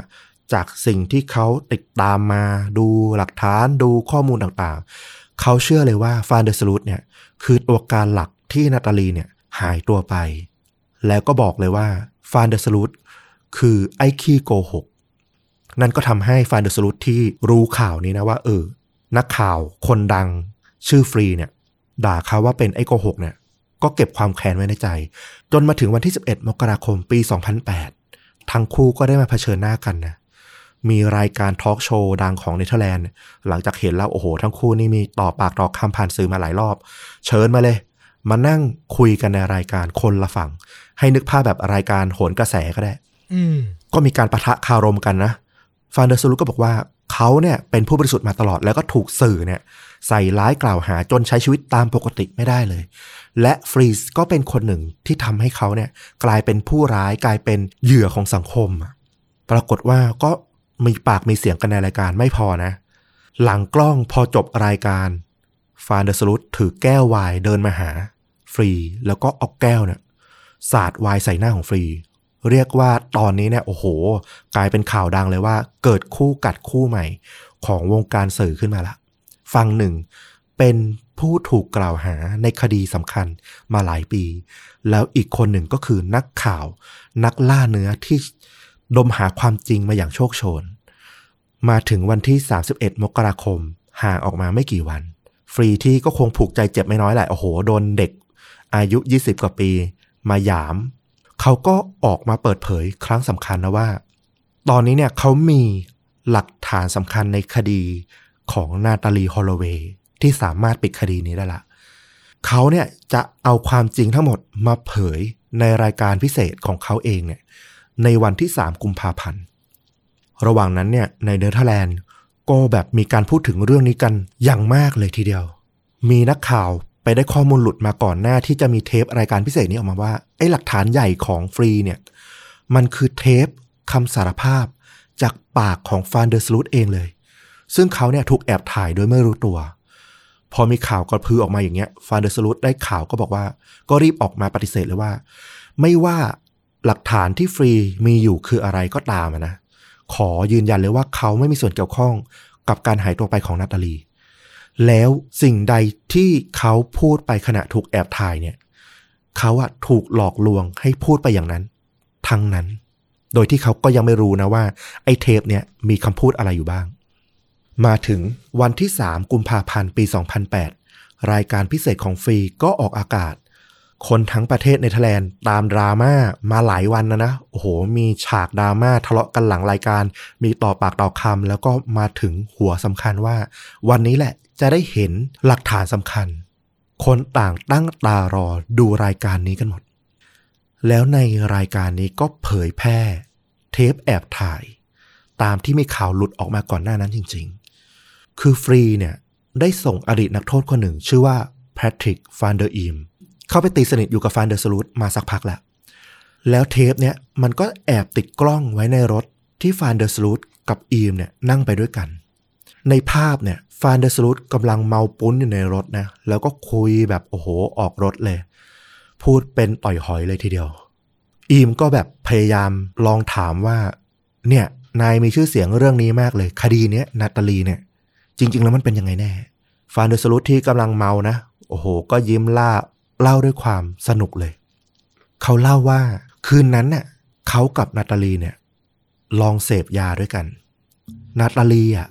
จากสิ่งที่เขาติดตามมาดูหลักฐานดูข้อมูลต่างๆเขาเชื่อเลยว่าฟานเดอร์สลูทเนี่ยคือตัวการหลักที่นาตาลีเนี่ยหายตัวไปแล้วก็บอกเลยว่าฟานเดอร์สลูทคือไอ้ขี้โกหกนั่นก็ทำให้ฟานเดอร์สลูทที่รู้ข่าวนี้นะว่าเออนักข่าวคนดังชื่อฟรีเนี่ยด่าเขาว่าเป็นไอ้โกหกเนี่ยก็เก็บความแค้นไว้ในใจจนมาถึงวันที่สิบเอ็ดมกราคมปีสองพันแปดทั้งคู่ก็ได้มาเผชิญหน้ากันนะมีรายการทอล์กโชว์ดังของเนเธอร์แลนด์หลังจากเห็นแล้วโอ้โหทั้งคู่นี่มีต่อปากต่อคำผ่านสื่อมาหลายรอบเชิญมาเลยมานั่งคุยกันในรายการคนละฝั่งให้นึกภาพแบบรายการโหนกระแสก็ได้ก็มีการปะทะคารมกันนะฟานเดอร์สลูทก็บอกว่าเขาเนี่ยเป็นผู้บริสุทธิ์มาตลอดแล้วก็ถูกสื่อเนี่ยใส่ร้ายกล่าวหาจนใช้ชีวิตตามปกติไม่ได้เลยและฟรีสก็เป็นคนหนึ่งที่ทำให้เขาเนี่ยกลายเป็นผู้ร้ายกลายเป็นเหยื่อของสังคมปรากฏว่าก็มีปากมีเสียงกันในรายการไม่พอนะหลังกล้องพอจบรายการฟานเดอร์สลูทถือแก้วไวน์เดินมาหาฟรีแล้วก็เอาแก้วเนี่ยสาดไวน์ใส่หน้าของฟรีเรียกว่าตอนนี้เนี่ยโอ้โหกลายเป็นข่าวดังเลยว่าเกิดคู่กัดคู่ใหม่ของวงการสื่อขึ้นมาละฝั่งหนึ่งเป็นผู้ถูกกล่าวหาในคดีสำคัญมาหลายปีแล้วอีกคนหนึ่งก็คือนักข่าวนักล่าเนื้อที่ดมหาความจริงมาอย่างโชคโชนมาถึงวันที่สามสิบเอ็ดมกราคมห่างออกมาไม่กี่วันฟรีที่ก็คงผูกใจเจ็บไม่น้อยแหละโอ้โหโดนเด็กอายุยี่สิบกว่าปีมาหยามเขาก็ออกมาเปิดเผยครั้งสำคัญนะว่าตอนนี้เนี่ยเขามีหลักฐานสำคัญในคดีของนาตาลีฮอลโลเวย์ที่สามารถปิดคดีนี้ได้ละเขาเนี่ยจะเอาความจริงทั้งหมดมาเผยในรายการพิเศษของเขาเองเนี่ยในวันที่สามกุมภาพันธ์ระหว่างนั้นเนี่ยในเนเธอร์แลนด์ก็แบบมีการพูดถึงเรื่องนี้กันอย่างมากเลยทีเดียวมีนักข่าวไปได้ข้อมูลหลุดมาก่อนหน้าที่จะมีเทปรายการพิเศษนี้ออกมาว่าไอ้หลักฐานใหญ่ของฟรีเนี่ยมันคือเทปคำสารภาพจากปากของฟานเดอร์สลูทเองเลยซึ่งเขาเนี่ยถูกแอบถ่ายโดยไม่รู้ตัวพอมีข่าวกระพือออกมาอย่างเงี้ยฟานเดอร์สลูทได้ข่าวก็บอกว่าก็รีบออกมาปฏิเสธเลยว่าไม่ว่าหลักฐานที่ฟรีมีอยู่คืออะไรก็ตามนะขอยืนยันเลยว่าเขาไม่มีส่วนเกี่ยวข้องกับการหายตัวไปของนาตาลีแล้วสิ่งใดที่เขาพูดไปขณะถูกแอบถ่ายเนี่ยเขาอะถูกหลอกลวงให้พูดไปอย่างนั้นทั้งนั้นโดยที่เขาก็ยังไม่รู้นะว่าไอ้เทปเนี่ยมีคำพูดอะไรอยู่บ้างมาถึงวันที่สามกุมภาพันธ์ปีสองพันแปดรายการพิเศษของฟรีก็ออกอากาศคนทั้งประเทศเนเธอร์แลนด์ตามดราม่ามาหลายวันนะนะโอ้โหมีฉากดราม่าทะเลาะกันหลังรายการมีต่อปากต่อคำแล้วก็มาถึงหัวสำคัญว่าวันนี้แหละจะได้เห็นหลักฐานสำคัญคนต่างตั้งตารอดูรายการนี้กันหมดแล้วในรายการนี้ก็เผยแพร่เทปแอบถ่ายตามที่มีข่าวหลุดออกมาก่อนหน้านั้นจริงๆคือฟรีเนี่ยได้ส่งอดีตนักโทษคนหนึ่งชื่อว่าแพทริกฟานเดอร์อิมเข้าไปตีสนิทอยู่กับฟานเดอร์สลูทมาสักพักแล้วแล้วเทปเนี่ยมันก็แอบติดกล้องไว้ในรถที่ฟานเดอร์สลูทกับอิมเนี่ยนั่งไปด้วยกันในภาพเนี่ยฟานเดอร์สลูทกำลังเมาปุ้นอยู่ในรถนะแล้วก็คุยแบบโอ้โหออกรถเลยพูดเป็นต่อยหอยเลยทีเดียว อีมก็แบบพยายามลองถามว่าเนี่ยนายมีชื่อเสียงเรื่องนี้มากเลยคดีเนี้ยนาตาลีเนี่ยจริงๆแล้วมันเป็นยังไงแน่ฟานเดอร์สลุทที่กำลังเมานะโอ้โหก็ยิ้มล่าเล่าด้วยความสนุกเลยเขาเล่าว่าคืนนั้นน่ะเขากับนาตาลีเนี่ยลองเสพยาด้วยกันนาตาลีอ่ะ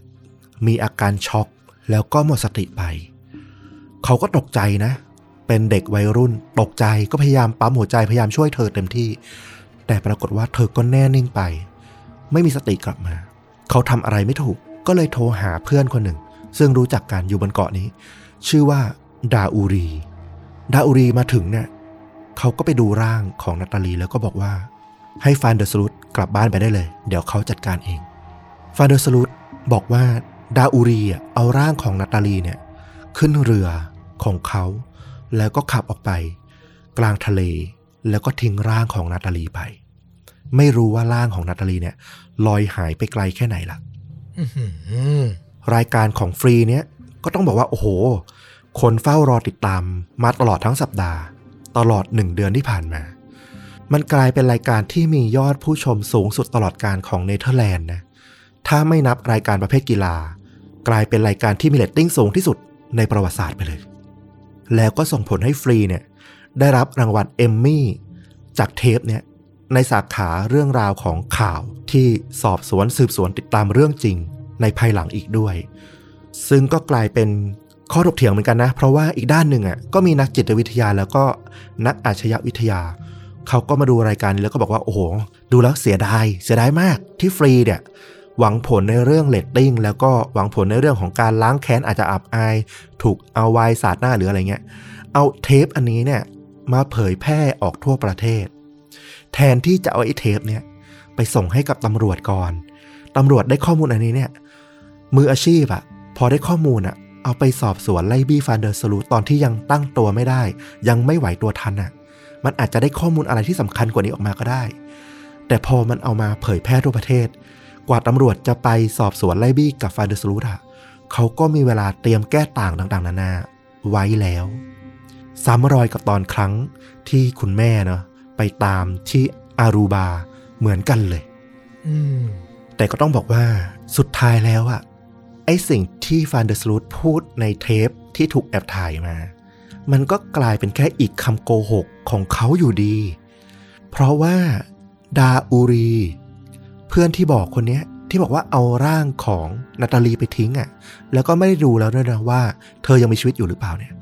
มีอาการช็อกแล้วก็หมดสติไปเขาก็ตกใจนะเป็นเด็กวัยรุ่นตกใจก็พยายามปั๊มหัวใจพยายามช่วยเธอเต็มที่แต่ปรากฏว่าเธอก็แน่นิ่งไปไม่มีสติกลับมาเขาทำอะไรไม่ถูกก็เลยโทรหาเพื่อนคนหนึ่งซึ่งรู้จักกันอยู่บนเกาะนี้ชื่อว่าดาอูรีดาอูรีมาถึงเนี่ยเขาก็ไปดูร่างของนาตาลีแล้วก็บอกว่าให้ฟานเดอร์สลุทกลับบ้านไปได้เลยเดี๋ยวเขาจัดการเองฟานเดอร์สลุทบอกว่าดาอูรีเอาร่างของนาตาลีเนี่ยขึ้นเรือของเขาแล้วก็ขับออกไปกลางทะเลแล้วก็ทิ้งร่างของนาตาลีไปไม่รู้ว่าร่างของนาตาลีเนี่ยลอยหายไปไกลแค่ไหนล่ะ รายการของฟรีเนี่ยก็ต้องบอกว่าโอ้โหคนเฝ้ารอติดตามมาตลอดทั้งสัปดาห์ตลอดหนึ่งเดือนที่ผ่านมามันกลายเป็นรายการที่มียอดผู้ชมสูงสุดตลอดกาลของเนเธอร์แลนด์นะถ้าไม่นับรายการประเภทกีฬากลายเป็นรายการที่มีเรตติ้งสูงที่สุดในประวัติศาสตร์ไปเลยแล้วก็ส่งผลให้ฟรีเนี่ยได้รับรางวัลเอมมี่จากเทปเนี่ยในสาขาเรื่องราวของข่าวที่สอบสวนสืบสวนติดตามเรื่องจริงในภายหลังอีกด้วยซึ่งก็กลายเป็นข้อถกเถียงเหมือนกันนะเพราะว่าอีกด้านหนึ่งอ่ะก็มีนักจิตวิทยาแล้วก็นักอาชญาวิทยาเขาก็มาดูรายการแล้วก็บอกว่าโอ้โหดูแล้วเสียดายเสียดายมากที่ฟรีเนี่ยหวังผลในเรื่องเรตติ้งแล้วก็หวังผลในเรื่องของการล้างแค้นอาจจะอับอายถูกเอาวายสาดหน้าหรืออะไรเงี้ยเอาเทปอันนี้เนี่ยมาเผยแพร่ออกทั่วประเทศแทนที่จะเอาไอ้เทปเนี่ยไปส่งให้กับตำรวจก่อนตำรวจได้ข้อมูลอันนี้เนี่ยมืออาชีพอะพอได้ข้อมูลอะเอาไปสอบสวนไล่บี้ฟานเดอร์สลูทตอนที่ยังตั้งตัวไม่ได้ยังไม่ไหวตัวทันอะมันอาจจะได้ข้อมูลอะไรที่สำคัญกว่านี้ออกมาก็ได้แต่พอมันเอามาเผยแพร่ทั่วประเทศกว่าตำรวจจะไปสอบสวนไล่บี้กับฟานเดอร์สลูทอะเขาก็มีเวลาเตรียมแก้ต่างต่างๆนานาไว้แล้วซ้ำรอยกับตอนครั้งที่คุณแม่เนาะไปตามที่อารูบาเหมือนกันเลยแต่ก็ต้องบอกว่าสุดท้ายแล้วอะไอ้สิ่งที่ฟานเดอร์สลูทพูดในเทปที่ถูกแอบถ่ายมามันก็กลายเป็นแค่อีกคำโกหกของเขาอยู่ดีเพราะว่าดาอูรีเพื่อนที่บอกคนนี้ที่บอกว่าเอาร่างของนาตาลีไปทิ้งอะแล้วก็ไม่ได้ดูแล้วด้วยนะว่าเธอยังมีชีวิตอยู่หรือเปล่าเนี่ย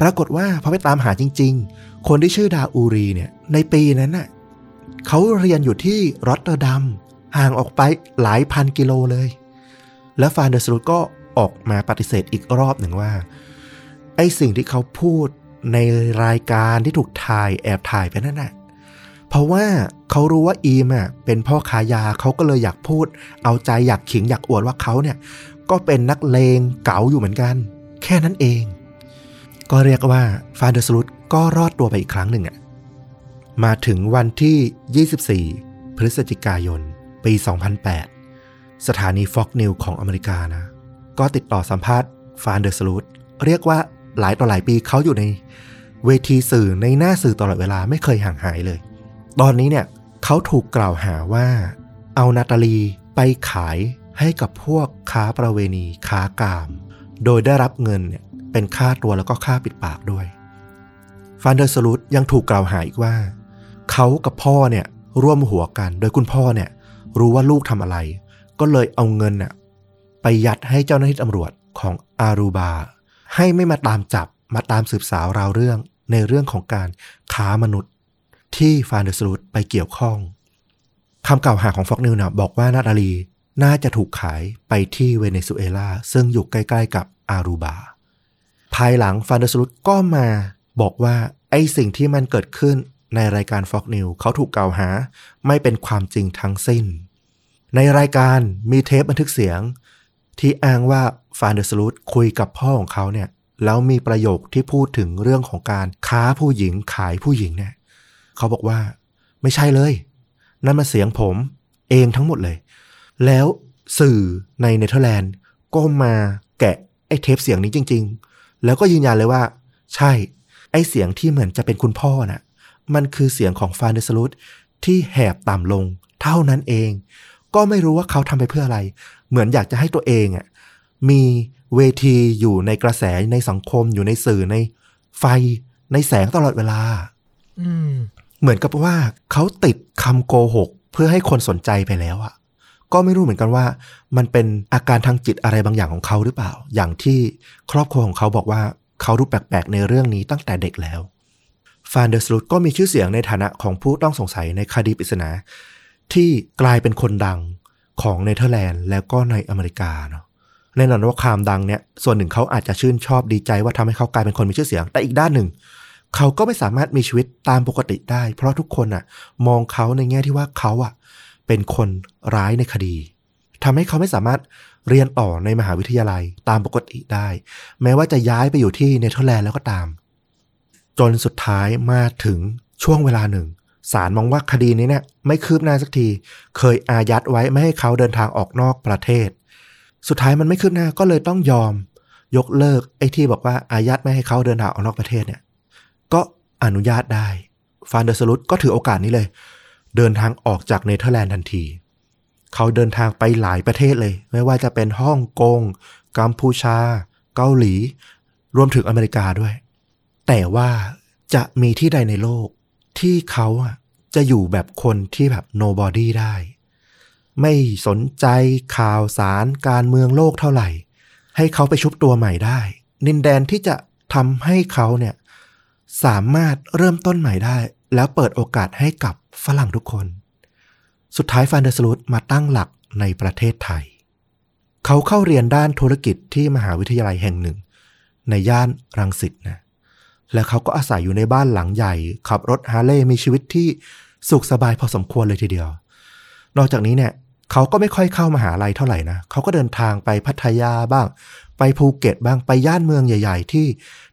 ปรากฏว่าพอไปตามหาจริงๆคนที่ชื่อดาอูรีเนี่ยในปีนั้นน่ะเขาเรียนอยู่ที่รอตเตอร์ดัมห่างออกไปหลายพันกิโลเลยและฟานเดอร์สลูทก็ออกมาปฏิเสธอีกรอบหนึ่งว่าไอ้สิ่งที่เขาพูดในรายการที่ถูกถ่ายแอบถ่ายไปนั่นน่ะเพราะว่าเขารู้ว่าอีมอ่ะเป็นพ่อขายยาเขาก็เลยอยากพูดเอาใจอยากขิงอยากอวดว่าเขาเนี่ยก็เป็นนักเลงเก๋าอยู่เหมือนกันแค่นั้นเองก็เรียกว่าฟานเดอร์สลูทก็รอดตัวไปอีกครั้งหนึ่งอ่ะมาถึงวันที่ยี่สิบสี่พฤศจิกายนปีสองพันแปดสถานี Fox News ของอเมริกานะก็ติดต่อสัมภาษณ์ฟานเดอร์สลูทเรียกว่าหลายต่อหลายปีเขาอยู่ในเวทีสื่อในหน้าสื่อตลอดเวลาไม่เคยห่างหายเลยตอนนี้เนี่ยเขาถูกกล่าวหาว่าเอานาตาลีไปขายให้กับพวกค้าประเวณีค้ากามโดยได้รับเงินเนี่ยเป็นค่าตัวแล้วก็ค่าปิดปากด้วยฟานเดอร์สลูทยังถูกกล่าวหาอีกว่าเขากับพ่อเนี่ยร่วมหัวกันโดยคุณพ่อเนี่ยรู้ว่าลูกทำอะไรก็เลยเอาเงินน่ะไปยัดให้เจ้าหน้าที่ตำรวจของอารูบาให้ไม่มาตามจับมาตามสืบสาวราวเรื่องในเรื่องของการค้ามนุษย์ที่ฟานเดอร์สลูทไปเกี่ยวข้องคำกล่าวหาของฟ็อกซ์นิวส์นะบอกว่านาตาลีน่าจะถูกขายไปที่เวเนซุเอลาซึ่งอยู่ใกล้ๆกับอารูบาภายหลังฟานเดอร์สลูทก็มาบอกว่าไอ้สิ่งที่มันเกิดขึ้นในรายการ Fox News เขาถูกกล่าวหาไม่เป็นความจริงทั้งสิ้นในรายการมีเทปบันทึกเสียงที่อ้างว่าฟานเดอร์สลูทคุยกับพ่อของเขาเนี่ยแล้วมีประโยคที่พูดถึงเรื่องของการค้าผู้หญิงขายผู้หญิงเนี่ยเขาบอกว่าไม่ใช่เลยนั่นมันเสียงผมเองทั้งหมดเลยแล้วสื่อในเนเธอร์แลนด์ก็มาแกะไอ้เทปเสียงนี้จริงๆแล้วก็ยืนยันเลยว่าใช่ไอ้เสียงที่เหมือนจะเป็นคุณพ่อน่ะมันคือเสียงของฟานเดอร์สลูท ที่แหบต่ำลงเท่านั้นเองก็ไม่รู้ว่าเขาทำไปเพื่ออะไรเหมือนอยากจะให้ตัวเองอ่ะมีเวทีอยู่ในกระแสในสังคมอยู่ในสื่อในไฟในแสงตลอดเวลาเหมือนกับว่าเขาติดคำโกหกเพื่อให้คนสนใจไปแล้วอ่ะก็ไม่รู้เหมือนกันว่ามันเป็นอาการทางจิตอะไรบางอย่างของเขาหรือเปล่าอย่างที่ครอบครัวของเขาบอกว่าเขารู้แปลกๆในเรื่องนี้ตั้งแต่เด็กแล้วฟานเดอร์สลุทก็มีชื่อเสียงในฐานะของผู้ต้องสงสัยในคดีปริศนาที่กลายเป็นคนดังของเนเธอร์แลนด์แล้วก็ในอเมริกาเนาะแน่นอนว่าความดังเนี่ยส่วนหนึ่งเขาอาจจะชื่นชอบดีใจว่าทำให้เขากลายเป็นคนมีชื่อเสียงแต่อีกด้านหนึ่งเขาก็ไม่สามารถมีชีวิตตามปกติได้เพราะทุกคนอ่ะมองเขาในแง่ที่ว่าเขาอ่ะเป็นคนร้ายในคดีทำให้เขาไม่สามารถเรียนต่อในมหาวิทยาลัยตามปกติได้แม้ว่าจะย้ายไปอยู่ที่เนเธอร์แลนด์แล้วก็ตามจนสุดท้ายมาถึงช่วงเวลาหนึ่งศาลมองว่าคดีนี้เนี่ยไม่คืบหน้าสักทีเคยอายัดไว้ไม่ให้เขาเดินทางออกนอกประเทศสุดท้ายมันไม่คืบหน้าก็เลยต้องยอมยกเลิกไอ้ที่บอกว่าอายัดไม่ให้เขาเดินทางออกนอกประเทศเนี่ยก็อนุญาตได้ฟานเดอร์สลุทก็ถือโอกาสนี้เลยเดินทางออกจากเนเธอร์แลนด์ทันทีเขาเดินทางไปหลายประเทศเลยไม่ว่าจะเป็นฮ่องกงกัมพูชาเกาหลีรวมถึงอเมริกาด้วยแต่ว่าจะมีที่ใดในโลกที่เขาจะอยู่แบบคนที่แบบ nobody ได้ไม่สนใจข่าวสารการเมืองโลกเท่าไหร่ให้เขาไปชุบตัวใหม่ได้ดินแดนที่จะทำให้เขาเนี่ยสามารถเริ่มต้นใหม่ได้แล้วเปิดโอกาสให้กับฝรั่งทุกคนสุดท้ายฟานเดอร์สลุทมาตั้งหลักในประเทศไทยเขาเข้าเรียนด้านธุรกิจที่มหาวิทยาลัยแห่งหนึ่งในย่านรังสิตนะและเขาก็อาศัยอยู่ในบ้านหลังใหญ่ขับรถฮาร์เลย์มีชีวิตที่สุขสบายพอสมควรเลยทีเดียวนอกจากนี้เนี่ยเขาก็ไม่ค่อยเข้ามหาลัยเท่าไหร่นะเขาก็เดินทางไปพัทยาบ้างไปภูเก็ตบ้างไปย่านเมืองใหญ่ๆที่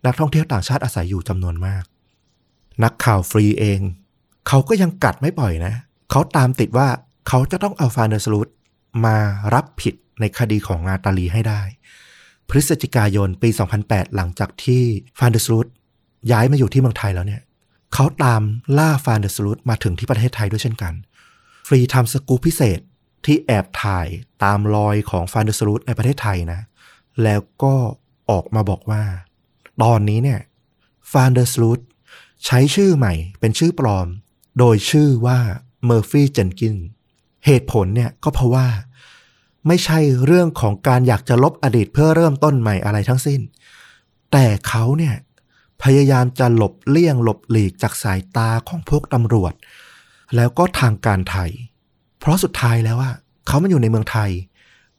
นักท่องเที่ยวต่างชาติอาศัยอยู่จำนวนมากนักข่าวฟรีเองเขาก็ยังกัดไม่ปล่อยนะเขาตามติดว่าเขาจะต้องเอาฟานเดอร์สลุทมารับผิดในคดีของนาตาลีให้ได้พฤศจิกายนปีสองพันแปดหลังจากที่ฟานเดอร์สลุทย้ายมาอยู่ที่เมืองไทยแล้วเนี่ยเขาตามล่าฟานเดอร์สลุทมาถึงที่ประเทศไทยด้วยเช่นกันฟรีทำสกู๊ปพิเศษที่แอบถ่ายตามรอยของฟานเดอร์สลุทในประเทศไทยนะแล้วก็ออกมาบอกว่าตอนนี้เนี่ยฟานเดอร์สลุทใช้ชื่อใหม่เป็นชื่อปลอมโดยชื่อว่าเมอร์ฟี่เจนกินเหตุผลเนี่ยก็เพราะว่าไม่ใช่เรื่องของการอยากจะลบอดีตเพื่อเริ่มต้นใหม่อะไรทั้งสิ้นแต่เขาเนี่ยพยายามจะหลบเลี่ยงหลบหลีกจากสายตาของพวกตำรวจแล้วก็ทางการไทยเพราะสุดท้ายแล้วว่าเขามาอยู่ในเมืองไทย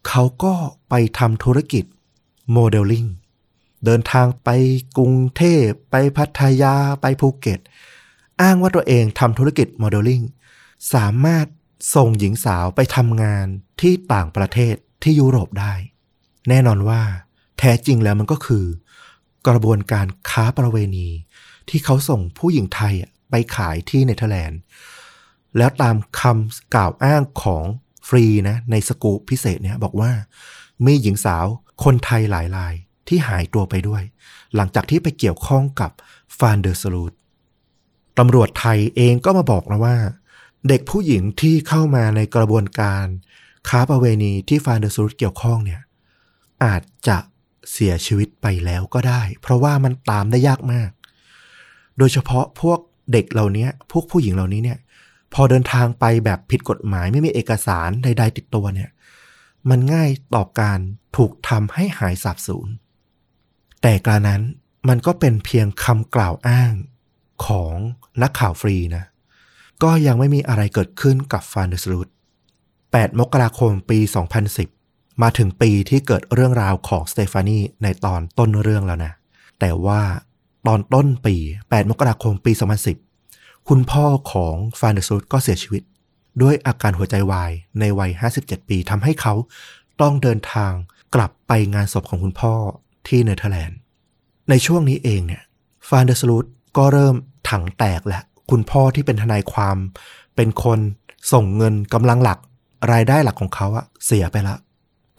เขาก็ไปทำธุรกิจโมเดลลิ่งเดินทางไปกรุงเทพไปพัทยาไปภูเก็ตอ้างว่าตัวเองทำธุรกิจโมเดลลิ่งสามารถส่งหญิงสาวไปทำงานที่ต่างประเทศที่ยุโรปได้แน่นอนว่าแท้จริงแล้วมันก็คือกระบวนการค้าประเวณีที่เขาส่งผู้หญิงไทยไปขายที่เนเธอร์แลนด์แล้วตามคำกล่าวอ้างของฟรีนะในสกู๊ปพิเศษเนี่ยบอกว่ามีหญิงสาวคนไทยหลายรายที่หายตัวไปด้วยหลังจากที่ไปเกี่ยวข้องกับฟานเดอร์สลุทตำรวจไทยเองก็มาบอกนะว่าเด็กผู้หญิงที่เข้ามาในกระบวนการค้าประเวณีที่ฟานเดอร์สลุทเกี่ยวข้องเนี่ยอาจจะเสียชีวิตไปแล้วก็ได้เพราะว่ามันตามได้ยากมากโดยเฉพาะพวกเด็กเหล่านี้พวกผู้หญิงเหล่านี้เนี่ยพอเดินทางไปแบบผิดกฎหมายไม่มีเอกสารใดๆติดตัวเนี่ยมันง่ายต่อการถูกทำให้หายสาบสูญแต่กระนั้นมันก็เป็นเพียงคำกล่าวอ้างของนักข่าวฟรีนะก็ยังไม่มีอะไรเกิดขึ้นกับฟานเดอร์สลุทแปดมกราคมปีสองพันสิบมาถึงปีที่เกิดเรื่องราวของสเตฟานีในตอนต้นเรื่องแล้วนะแต่ว่าตอนต้นปีแปดมกราคมปีสองพันสิบคุณพ่อของฟานเดอร์สลุทก็เสียชีวิตด้วยอาการหัวใจวายในวัยห้าสิบเจ็ดปีทำให้เขาต้องเดินทางกลับไปงานศพของคุณพ่อที่เนเธอร์แลนด์ในช่วงนี้เองเนี่ยฟานเดอร์สลุทก็เริ่มถังแตกแล้วคุณพ่อที่เป็นทนายความเป็นคนส่งเงินกำลังหลักรายได้หลักของเขาอะเสียไปละ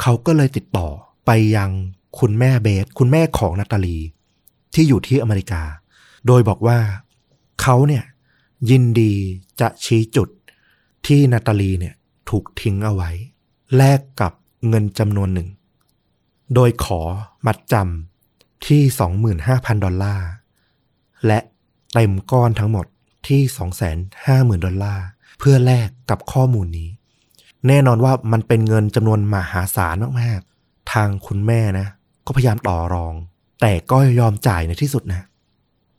เขาก็เลยติดต่อไปยังคุณแม่เบสคุณแม่ของนาตาลีที่อยู่ที่อเมริกาโดยบอกว่าเขาเนี่ยยินดีจะชี้จุด ที่นาตาลีเนี่ยถูกทิ้งเอาไว้แลกกับเงินจำนวนหนึ่งโดยขอมัดจำที่ สองหมื่นห้าพันดอลลาร์และเต็มก้อนทั้งหมดที่ สองแสนห้าหมื่นดอลลาร์เพื่อแลกกับข้อมูลนี้แน่นอนว่ามันเป็นเงินจำนวนมหาศาลมากๆทางคุณแม่นะก็พยายามต่อรองแต่ก็ยอมจ่ายในที่สุดนะ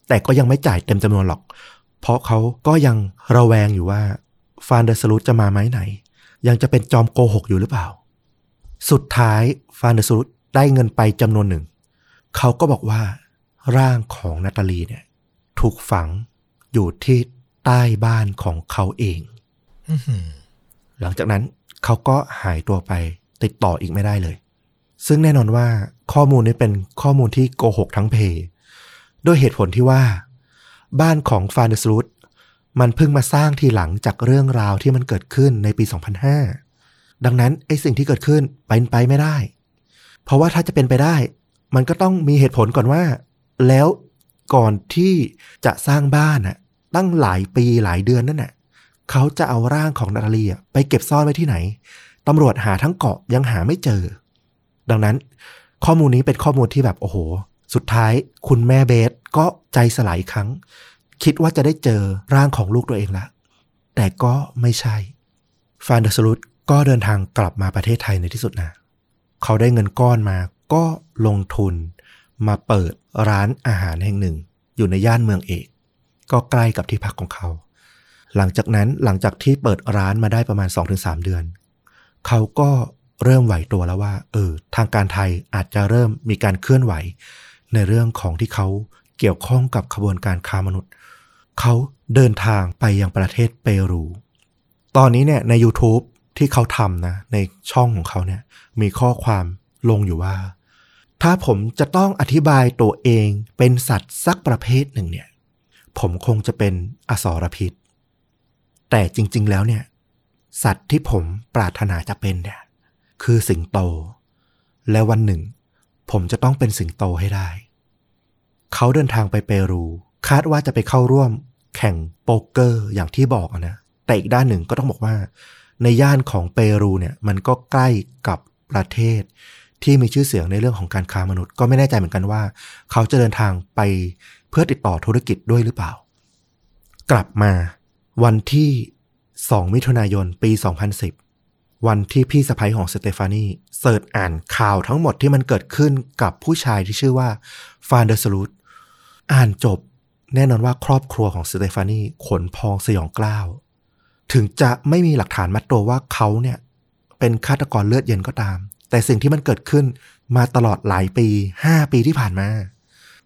แต่ก็ยังไม่จ่ายเต็มจำนวนหรอกเพราะเขาก็ยังระแวงอยู่ว่าฟานเดอร์สลูทจะมาไม้ไหนยังจะเป็นจอมโกหกอยู่หรือเปล่าสุดท้ายฟานเดอร์สลูทได้เงินไปจำนวนหนึ่งเขาก็บอกว่าร่างของนาตาลีเนี่ยถูกฝังอยู่ที่ใต้บ้านของเขาเองหลังจากนั้นเขาก็หายตัวไปติดต่ออีกไม่ได้เลยซึ่งแน่นอนว่าข้อมูลนี้เป็นข้อมูลที่โกหกทั้งเพด้วยเหตุผลที่ว่าบ้านของฟานเดอร์สลูทมันเพิ่งมาสร้างทีหลังจากเรื่องราวที่มันเกิดขึ้นในปีสองพันห้าดังนั้นไอ้สิ่งที่เกิดขึ้นเป็นไปไม่ได้เพราะว่าถ้าจะเป็นไปได้มันก็ต้องมีเหตุผลก่อนว่าแล้วก่อนที่จะสร้างบ้านน่ะตั้งหลายปีหลายเดือนนั่นน่ะเขาจะเอาร่างของนาตาลีไปเก็บซ่อนไว้ที่ไหนตำรวจหาทั้งเกาะยังหาไม่เจอดังนั้นข้อมูลนี้เป็นข้อมูลที่แบบโอ้โหสุดท้ายคุณแม่เบสก็ใจสลายอีกครั้งคิดว่าจะได้เจอร่างของลูกตัวเองละแต่ก็ไม่ใช่ฟานเดอร์สลูทก็เดินทางกลับมาประเทศไทยในที่สุดนะเขาได้เงินก้อนมาก็ลงทุนมาเปิดร้านอาหารแห่งหนึ่งอยู่ในย่านเมืองเอกก็ใกล้กับที่พักของเขาหลังจากนั้นหลังจากที่เปิดร้านมาได้ประมาณ สองถึงสามเดือนเขาก็เริ่มไหวตัวแล้วว่าเออทางการไทยอาจจะเริ่มมีการเคลื่อนไหวในเรื่องของที่เขาเกี่ยวข้องกับขบวนการค้ามนุษย์เขาเดินทางไปยังประเทศเปรูตอนนี้เนี่ยใน YouTube ที่เขาทำนะในช่องของเขาเนี่ยมีข้อความลงอยู่ว่าถ้าผมจะต้องอธิบายตัวเองเป็นสัตว์สักประเภทหนึ่งเนี่ยผมคงจะเป็นอสรพิษแต่จริงๆแล้วเนี่ยสัตว์ที่ผมปรารถนาจะเป็นเนี่ยคือสิงโตและวันหนึ่งผมจะต้องเป็นสิงโตให้ได้เขาเดินทางไปเปรูคาดว่าจะไปเข้าร่วมแข่งโป๊กเกอร์อย่างที่บอกนะแต่อีกด้านหนึ่งก็ต้องบอกว่าในย่านของเปรูเนี่ยมันก็ใกล้กับประเทศที่มีชื่อเสียงในเรื่องของการค้ามนุษย์ก็ไม่แน่ใจเหมือนกันว่าเขาจะเดินทางไปเพื่อติดต่อธุรกิจด้วยหรือเปล่ากลับมาวันที่สองมิถุนายนปีสองพันสิบวันที่พี่สะใภ้ของสเตฟานีเสิร์ชอ่านข่าวทั้งหมดที่มันเกิดขึ้นกับผู้ชายที่ชื่อว่าฟานเดอร์สลูทอ่านจบแน่นอนว่าครอบครัวของสเตฟานีขนพองสยองกล้าวถึงจะไม่มีหลักฐานมัดตัวว่าเขาเนี่ยเป็นฆาตกรเลือดเย็นก็ตามแต่สิ่งที่มันเกิดขึ้นมาตลอดหลายปีห้าปีที่ผ่านมา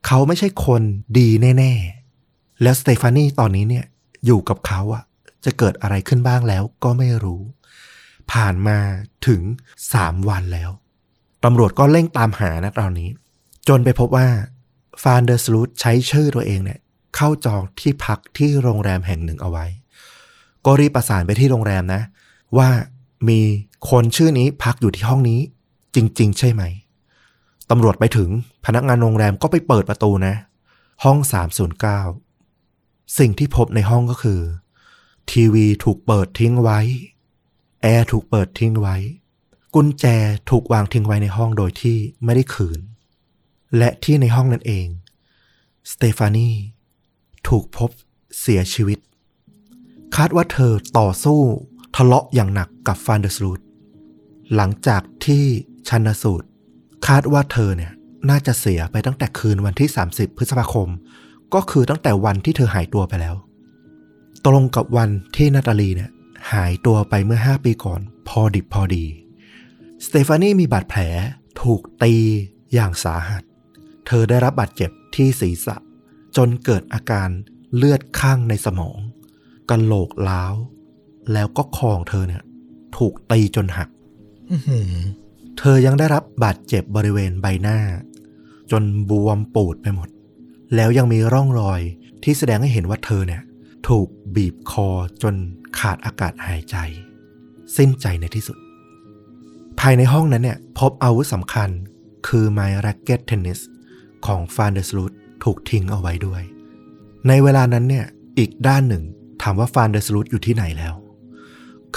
เขาไม่ใช่คนดีแน่ๆแล้วสเตฟานีตอนนี้เนี่ยอยู่กับเขาอะจะเกิดอะไรขึ้นบ้างแล้วก็ไม่รู้ผ่านมาถึงสามวันแล้วตำรวจก็เร่งตามหานะตอนนี้จนไปพบว่าฟานเดอร์สลูทใช้ชื่อตัวเองเนี่ยเข้าจองที่พักที่โรงแรมแห่งหนึ่งเอาไว้ก็รีบประสานไปที่โรงแรมนะว่ามีคนชื่อนี้พักอยู่ที่ห้องนี้จริงๆใช่ไหมตำรวจไปถึงพนักงานโรงแรมก็ไปเปิดประตูนะห้องสามศูนย์เก้าสิ่งที่พบในห้องก็คือทีวีถูกเปิดทิ้งไว้แอร์ถูกเปิดทิ้งไว้กุญแจถูกวางทิ้งไว้ในห้องโดยที่ไม่ได้คืนและที่ในห้องนั่นเองสเตฟานีถูกพบเสียชีวิตคาดว่าเธอต่อสู้ทะเลาะอย่างหนักกับฟานเดอร์สลูทหลังจากที่ชันสูตรคาดว่าเธอเนี่ยน่าจะเสียไปตั้งแต่คืนวันที่สามสิบพฤษภาคมก็คือตั้งแต่วันที่เธอหายตัวไปแล้วตรงกับวันที่นาตาลีเนี่ยหายตัวไปเมื่อห้าปีก่อนพอดิบพอดีสเตฟานีมีบาดแผลถูกตีอย่างสาหัสเธอได้รับบาดเจ็บที่ศีรษะจนเกิดอาการเลือดข้างในสมองกะโหลกล้าวแล้วก็คอของเธอเนี่ยถูกตีจนหัก เธอยังได้รับบาดเจ็บบริเวณใบหน้าจนบวมปูดไปหมดแล้วยังมีร่องรอยที่แสดงให้เห็นว่าเธอเนี่ยถูกบีบคอจนขาดอากาศหายใจสิ้นใจในที่สุดภายในห้องนั้นเนี่ยพบอาวุธสำคัญคือไม้แร็กเก็ตเทนนิสของฟานเดอร์สลูทถูกทิ้งเอาไว้ด้วยในเวลานั้นเนี่ยอีกด้านหนึ่งถามว่าฟานเดอร์สลูทอยู่ที่ไหนแล้ว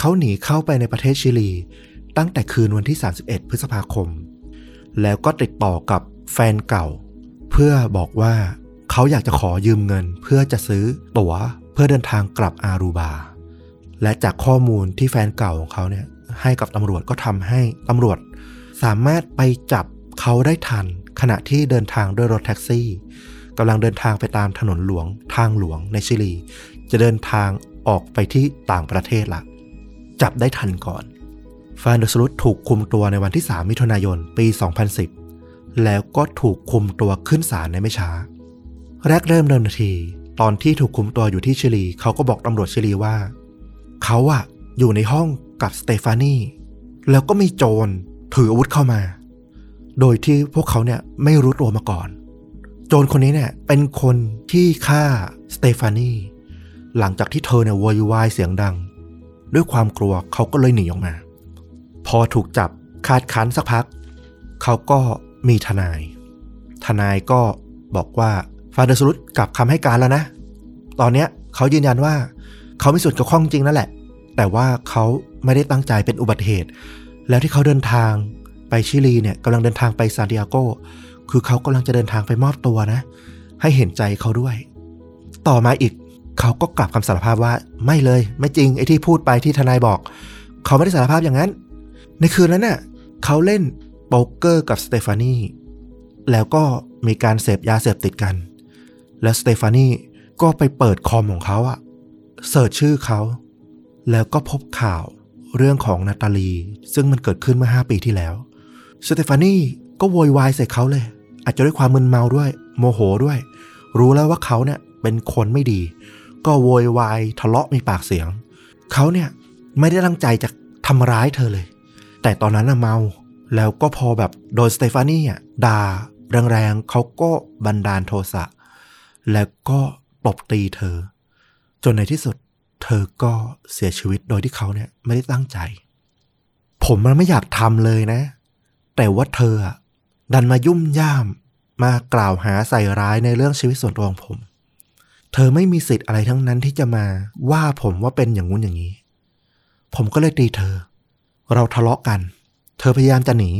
เขาหนีเข้าไปในประเทศชิลีตั้งแต่คืนวันที่สามสิบเอ็ดพฤษภาคมแล้วก็ติดต่อกับแฟนเก่าเพื่อบอกว่าเขาอยากจะขอยืมเงินเพื่อจะซื้อตั๋วเพื่อเดินทางกลับอารูบาและจากข้อมูลที่แฟนเก่าของเขาเนี่ยให้กับตำรวจก็ทำให้ตำรวจสามารถไปจับเขาได้ทันขณะที่เดินทางด้วยรถแท็กซี่กำลังเดินทางไปตามถนนหลวงทางหลวงในชิลีจะเดินทางออกไปที่ต่างประเทศละจับได้ทันก่อนฟานเดอร์สลุทถูกคุมตัวในวันที่สามมิถุนายนปีสองพันสิบแล้วก็ถูกคุมตัวขึ้นศาลในไม่ช้าแรกเริ่มเดิมนาทีตอนที่ถูกคุมตัวอยู่ที่ชิลีเขาก็บอกตำรวจชิลีว่าเขาอะอยู่ในห้องกับสเตฟานีแล้วก็มีโจรถืออาวุธเข้ามาโดยที่พวกเขาเนี่ยไม่รู้ตัวมาก่อนโจรคนนี้เนี่ยเป็นคนที่ฆ่าสเตฟานีหลังจากที่เธอเนี่ยโวยวายเสียงดังด้วยความกลัวเขาก็เลยหนีออกมาพอถูกจับคาดคั้นสักพักเขาก็มีทนายทนายก็บอกว่าฟาเดอร์สลุทกลับคำให้การแล้วนะตอนเนี้ยเขายืนยันว่าเขามีส่วนเกี่ยวข้องจริงนั่นแหละแต่ว่าเขาไม่ได้ตั้งใจเป็นอุบัติเหตุแล้วที่เขาเดินทางไปชิลีเนี่ยกำลังเดินทางไปซานติอาโกคือเขากำลังจะเดินทางไปมอบตัวนะให้เห็นใจเขาด้วยต่อมาอีกเขาก็กลับคำสารภาพว่าไม่เลยไม่จริงไอ้ที่พูดไปที่ทนายบอกเขาไม่ได้สารภาพอย่างนั้นในคืนนั้นน่ะเขาเล่นโป๊กเกอร์กับสเตฟานีแล้วก็มีการเสพยาเสพติดกันแล้วสเตฟานีก็ไปเปิดคอมของเขาอะเสิร์ชชื่อเขาแล้วก็พบข่าวเรื่องของนาตาลีซึ่งมันเกิดขึ้นเมื่อห้าปีที่แล้วสเตฟานีก็โวยวายใส่เขาเลยอาจจะด้วยความมึนเมาด้วยโมโหด้วยรู้แล้วว่าเขาเนี่ยเป็นคนไม่ดีก็โวยวายทะเลาะมีปากเสียงเขาเนี่ยไม่ได้ตั้งใจจะทำร้ายเธอเลยแต่ตอนนั้นน่ะเมาแล้วก็พอแบบโดนสเตฟานี่อ่ะด่าแรงๆเขาก็บันดาลโทสะแล้วก็ตบตีเธอจนในที่สุดเธอก็เสียชีวิตโดยที่เขาเนี่ยไม่ได้ตั้งใจผมมันไม่อยากทำเลยนะแต่ว่าเธออ่ะดันมายุ่มย่ามมากล่าวหาใส่ร้ายในเรื่องชีวิตส่วนตัวของผมเธอไม่มีสิทธิ์อะไรทั้งนั้นที่จะมาว่าผมว่าเป็นอย่างงู้นอย่างนี้ผมก็เลยตีเธอเราทะเลาะกันเธอพยายามจะหนี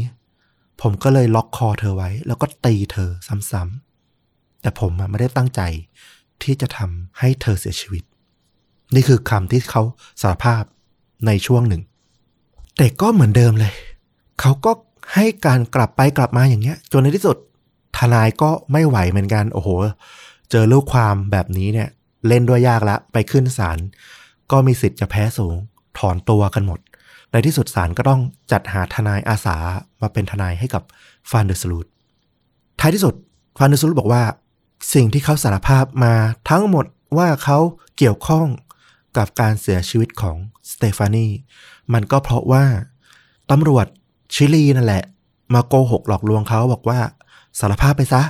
ผมก็เลยล็อกคอเธอไว้แล้วก็ตีเธอซ้ำๆแต่ผมไม่ได้ตั้งใจที่จะทำให้เธอเสียชีวิตนี่คือคำที่เขาสารภาพในช่วงหนึ่งแต่ก็เหมือนเดิมเลยเขาก็ให้การกลับไปกลับมาอย่างเงี้ยจนในที่สุดทนายก็ไม่ไหวเหมือนกันโอ้โหเจอลูกความแบบนี้เนี่ยเล่นด้วยยากละไปขึ้นศาลก็มีสิทธิ์จะแพ้สูงถอนตัวกันหมดในที่สุดศาลก็ต้องจัดหาทนายอาสามาเป็นทนายให้กับฟานเดอร์สลูทท้ายที่สุดฟานเดอร์สลูทบอกว่าสิ่งที่เขาสารภาพมาทั้งหมดว่าเขาเกี่ยวข้องกับการเสียชีวิตของสเตฟานีมันก็เพราะว่าตำรวจชิลีนั่นแหละมาโกหกหลอกลวงเขาบอกว่าสารภาพไปซะ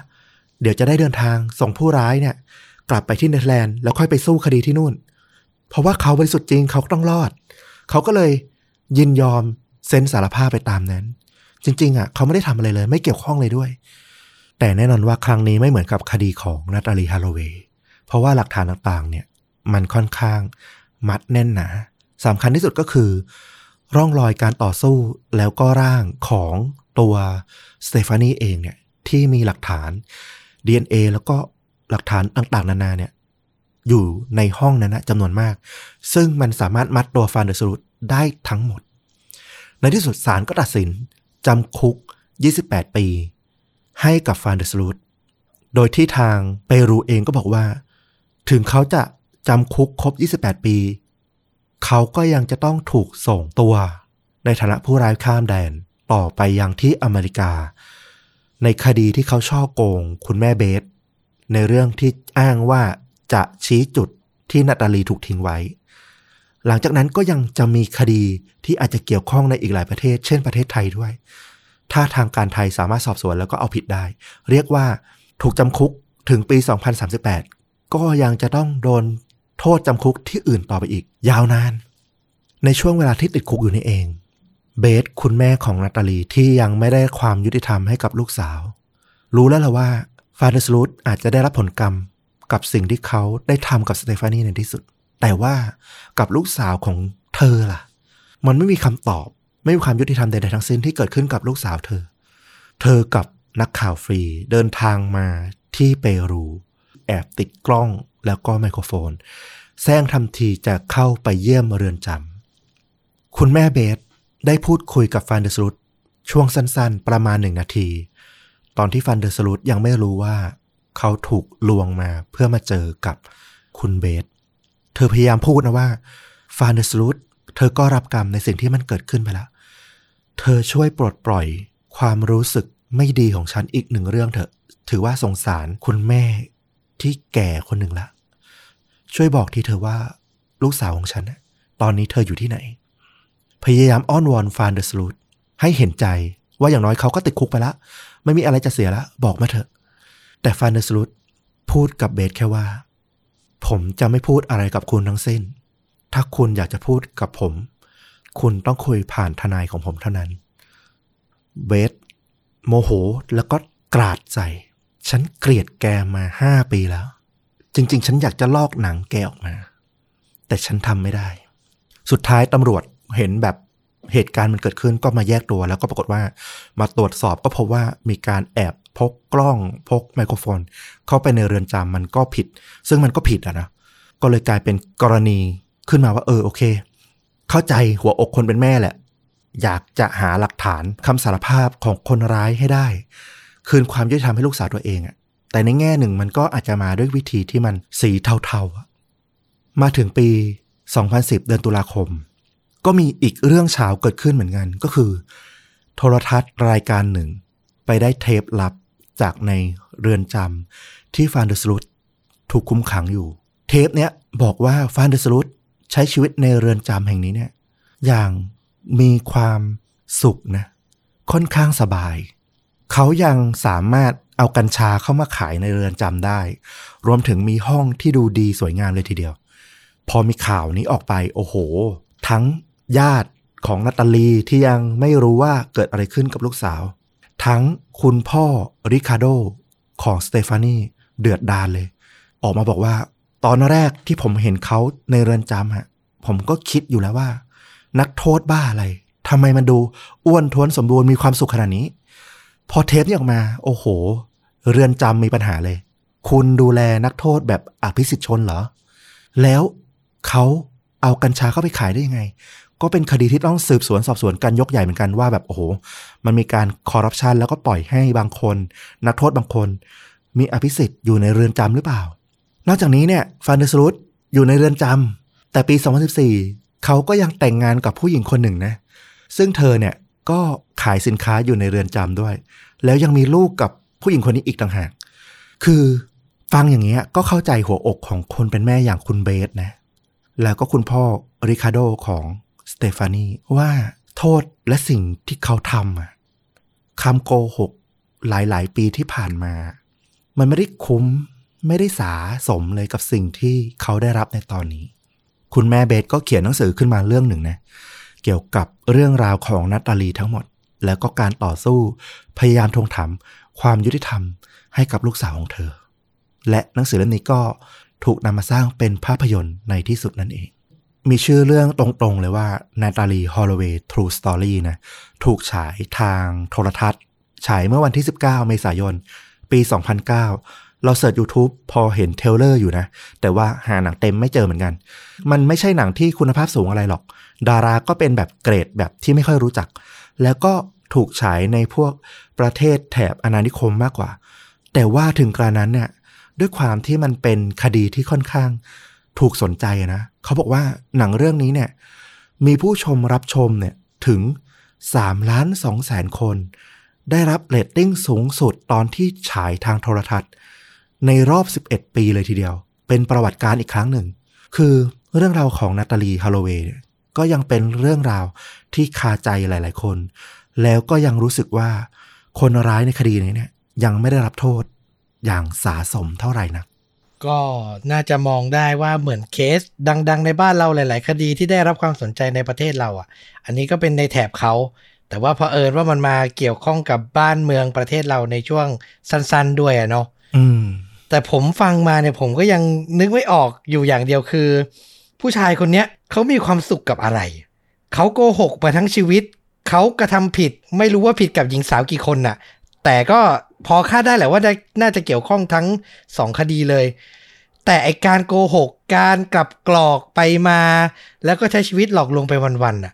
เดี๋ยวจะได้เดินทางส่งผู้ร้ายเนี่ยกลับไปที่เนเธอร์แลนด์แล้วค่อยไปสู้คดีที่นู่นเพราะว่าเขาบริสุทธิ์จริงเขาต้องรอดเขาก็เลยยินยอมเซ็นสารภาพไปตามนั้นจริงๆอ่ะเขาไม่ได้ทำอะไรเลยไม่เกี่ยวข้องเลยด้วยแต่แน่นอนว่าครั้งนี้ไม่เหมือนกับคดีของนาตาลีฮาโลเวย์เพราะว่าหลักฐานต่างๆเนี่ยมันค่อนข้างมัดแน่นหนาสำคัญที่สุดก็คือร่องรอยการต่อสู้แล้วก็ร่างของตัวสเตฟานีเองเนี่ยที่มีหลักฐาน ดี เอ็น เอ แล้วก็หลักฐานต่างๆนานาเนี่ยอยู่ในห้องนั้นนะจำนวนมากซึ่งมันสามารถมัดตัวฟานเดอร์สลุทได้ทั้งหมดในที่สุดศาลก็ตัดสินจำคุกยี่สิบแปดปีให้กับฟานเดอร์สลุทโดยที่ทางเปรูเองก็บอกว่าถึงเขาจะจำคุกครบยี่สิบแปดปีเขาก็ยังจะต้องถูกส่งตัวในฐานะผู้ร้ายข้ามแดนต่อไปยังที่อเมริกาในคดีที่เขาฉ้อโกงคุณแม่เบสในเรื่องที่อ้างว่าจะชี้จุดที่นาตาลีถูกทิ้งไว้หลังจากนั้นก็ยังจะมีคดีที่อาจจะเกี่ยวข้องในอีกหลายประเทศเช่นประเทศไทยด้วยถ้าทางการไทยสามารถสอบสวนแล้วก็เอาผิดได้เรียกว่าถูกจำคุกถึงปีสองพันสามสิบแปดก็ยังจะต้องโดนโทษจำคุกที่อื่นต่อไปอีกยาวนานในช่วงเวลาที่ติดคุกอยู่นี่เองเบสคุณแม่ของนาตาลีที่ยังไม่ได้ความยุติธรรมให้กับลูกสาวรู้แล้วล่ะว่าฟานเดอร์สลูทอาจจะได้รับผลกรรมกับสิ่งที่เขาได้ทำกับสเตฟานีในที่สุดแต่ว่ากับลูกสาวของเธอล่ะ มันไม่มีคำตอบไม่มีความยุติธรรมใดๆทั้งสิ้นที่เกิดขึ้นกับลูกสาวเธอเธอกับนักข่าวฟรีเดินทางมาที่เปรูแอบติดกล้องแล้วก็ไมโครโฟนแซงทำทีจะเข้าไปเยี่ยมเรือนจำคุณแม่เบสได้พูดคุยกับฟานเดอร์สลุทช่วงสั้นๆประมาณหนึ่งนาทีตอนที่ฟานเดอร์สลุทยังไม่รู้ว่าเขาถูกลวงมาเพื่อมาเจอกับคุณเบสเธอพยายามพูดนะว่าฟานเดอร์สลุทเธอก็รับกรรมในสิ่งที่มันเกิดขึ้นไปแล้วเธอช่วยปลดปล่อยความรู้สึกไม่ดีของฉันอีกหนึ่งเรื่องเถอะถือว่าสงสารคุณแม่ที่แก่คนหนึ่งละช่วยบอกทีเธอว่าลูกสาวของฉันตอนนี้เธออยู่ที่ไหนพยายามอ้อนวอนฟานเดอร์สลูทให้เห็นใจว่าอย่างน้อยเขาก็ติดคุกไปละไม่มีอะไรจะเสียละบอกมาเถอะแต่ฟานเดอร์สลูทพูดกับเบสแค่ว่าผมจะไม่พูดอะไรกับคุณทั้งสิ้นถ้าคุณอยากจะพูดกับผมคุณต้องคุยผ่านทนายของผมเท่านั้นเบสโมโหแล้วก็กราดใส่ฉันเกลียดแกมาห้าปีแล้วจริงๆฉันอยากจะลอกหนังแกออกมาแต่ฉันทำไม่ได้สุดท้ายตำรวจเห็นแบบเหตุการณ์มันเกิดขึ้นก็มาแยกตัวแล้วก็ปรากฏว่ามาตรวจสอบก็พบว่ามีการแอบพกกล้องพกไมโครโฟนเข้าไปในเรือนจำมันก็ผิดซึ่งมันก็ผิดอะนะก็เลยกลายเป็นกรณีขึ้นมาว่าเออโอเคเข้าใจหัวอกคนเป็นแม่แหละอยากจะหาหลักฐานคำสารภาพของคนร้ายให้ได้คืนความยุติธรรมให้ลูกสาวตัวเองอะแต่ในแง่หนึ่งมันก็อาจจะมาด้วยวิธีที่มันสีเทาๆมาถึงปีสองพันสิบเดือนตุลาคมก็มีอีกเรื่องเช้าเกิดขึ้นเหมือนกันก็คือโทรทัศน์รายการหนึ่งไปได้เทปลับจากในเรือนจำที่ฟานเดอร์สลุทถูกคุมขังอยู่เทปเนี้ยบอกว่าฟานเดอร์สลุทใช้ชีวิตในเรือนจำแห่งนี้เนี่ยอย่างมีความสุขนะค่อนข้างสบายเขายังสามารถเอากัญชาเข้ามาขายในเรือนจำได้รวมถึงมีห้องที่ดูดีสวยงามเลยทีเดียวพอมีข่าวนี้ออกไปโอ้โหทั้งญาติของนาตาลีที่ยังไม่รู้ว่าเกิดอะไรขึ้นกับลูกสาวทั้งคุณพ่อริคาร์โดของสเตฟานีเดือดดาลเลยออกมาบอกว่าตอนแรกที่ผมเห็นเขาในเรือนจำฮะผมก็คิดอยู่แล้วว่านักโทษบ้าอะไรทำไมมันดูอ้วนท้วนสมบูรณ์มีความสุขขนาดนี้พอเทปนี้ออกมาโอ้โหเรือนจำมีปัญหาเลยคุณดูแลนักโทษแบบอภิสิทธิชนเหรอแล้วเขาเอากัญชาเข้าไปขายได้ยังไงก็เป็นคดีที่ต้องสืบสวนสอบสวนกันยกใหญ่เหมือนกันว่าแบบโอ้โหมันมีการคอร์รัปชันแล้วก็ปล่อยให้บางคนนักโทษบางคนมีอภิสิทธิ์อยู่ในเรือนจำหรือเปล่านอกจากนี้เนี่ยฟานเดอร์สลุทอยู่ในเรือนจำแต่ปีสองพันสิบสี่เขาก็ยังแต่งงานกับผู้หญิงคนหนึ่งนะซึ่งเธอเนี่ยก็ขายสินค้าอยู่ในเรือนจำด้วยแล้วยังมีลูกกับผู้หญิงคนนี้อีกต่างหากคือฟังอย่างเงี้ยก็เข้าใจหัวอกของคนเป็นแม่อย่างคุณเบสนะแล้วก็คุณพ่อริคาร์โดของสเตฟานีว่าโทษและสิ่งที่เขาทำอะคำโกหกหลายๆปีที่ผ่านมามันไม่ได้คุ้มไม่ได้สาสมเลยกับสิ่งที่เขาได้รับในตอนนี้คุณแม่เบสก็เขียนหนังสือขึ้นมาเรื่องหนึ่งนะเกี่ยวกับเรื่องราวของนาตาลีทั้งหมดแล้วก็การต่อสู้พยายามทวงถามความยุติธรรมให้กับลูกสาวของเธอและหนังสือเล่มนี้ก็ถูกนำมาสร้างเป็นภาพยนตร์ในที่สุดนั่นเองมีชื่อเรื่องตรงๆเลยว่า Natalie Holloway True Story นะถูกฉายทางโทรทัศน์ฉายเมื่อวันที่สิบเก้าเมษายนปีสองพันเก้าเราเสิร์ช YouTube พอเห็นเทรลเลอร์อยู่นะแต่ว่าหาหนังเต็มไม่เจอเหมือนกันมันไม่ใช่หนังที่คุณภาพสูงอะไรหรอกดาราก็เป็นแบบเกรดแบบที่ไม่ค่อยรู้จักแล้วก็ถูกฉายในพวกประเทศแถบอาณานิคมมากกว่าแต่ว่าถึงกระนั้นเนี่ยด้วยความที่มันเป็นคดีที่ค่อนข้างถูกสนใจนะเขาบอกว่าหนังเรื่องนี้เนี่ยมีผู้ชมรับชมเนี่ยถึง สามล้านสองแสน คนได้รับเรตติ้งสูงสุดตอนที่ฉายทางโทรทัศน์ในรอบสิบเอ็ดปีเลยทีเดียวเป็นประวัติการอีกครั้งหนึ่งคือเรื่องราวของนาตาลีฮอลโลเวย์ก็ยังเป็นเรื่องราวที่คาใจหลายๆคนแล้วก็ยังรู้สึกว่าคนร้ายในคดีนี้เนี่ยยังไม่ได้รับโทษอย่างสาสมเท่าไหร่นักก็น่าจะมองได้ว่าเหมือนเคสดังๆในบ้านเราหลายๆคดีที่ได้รับความสนใจในประเทศเราอ่ะอันนี้ก็เป็นในแถบเขาแต่ว่าเผอิญว่ามันมาเกี่ยวข้องกับบ้านเมืองประเทศเราในช่วงสั้นๆด้วยอ่ะเนาะอืมแต่ผมฟังมาเนี่ยผมก็ยังนึกไม่ออกอยู่อย่างเดียวคือผู้ชายคนเนี้ยเขามีความสุขกับอะไร เขาโกหกมาทั้งชีวิตเขากระทำผิดไม่รู้ว่าผิดกับหญิงสาวกี่คนน่ะแต่ก็พอคาดได้แหละว่าน่าจะเกี่ยวข้องทั้งสองคดีเลยแต่ไอการโกหกการกลับกรอกไปมาแล้วก็ใช้ชีวิตหลอกลวงไปวันๆน่ะ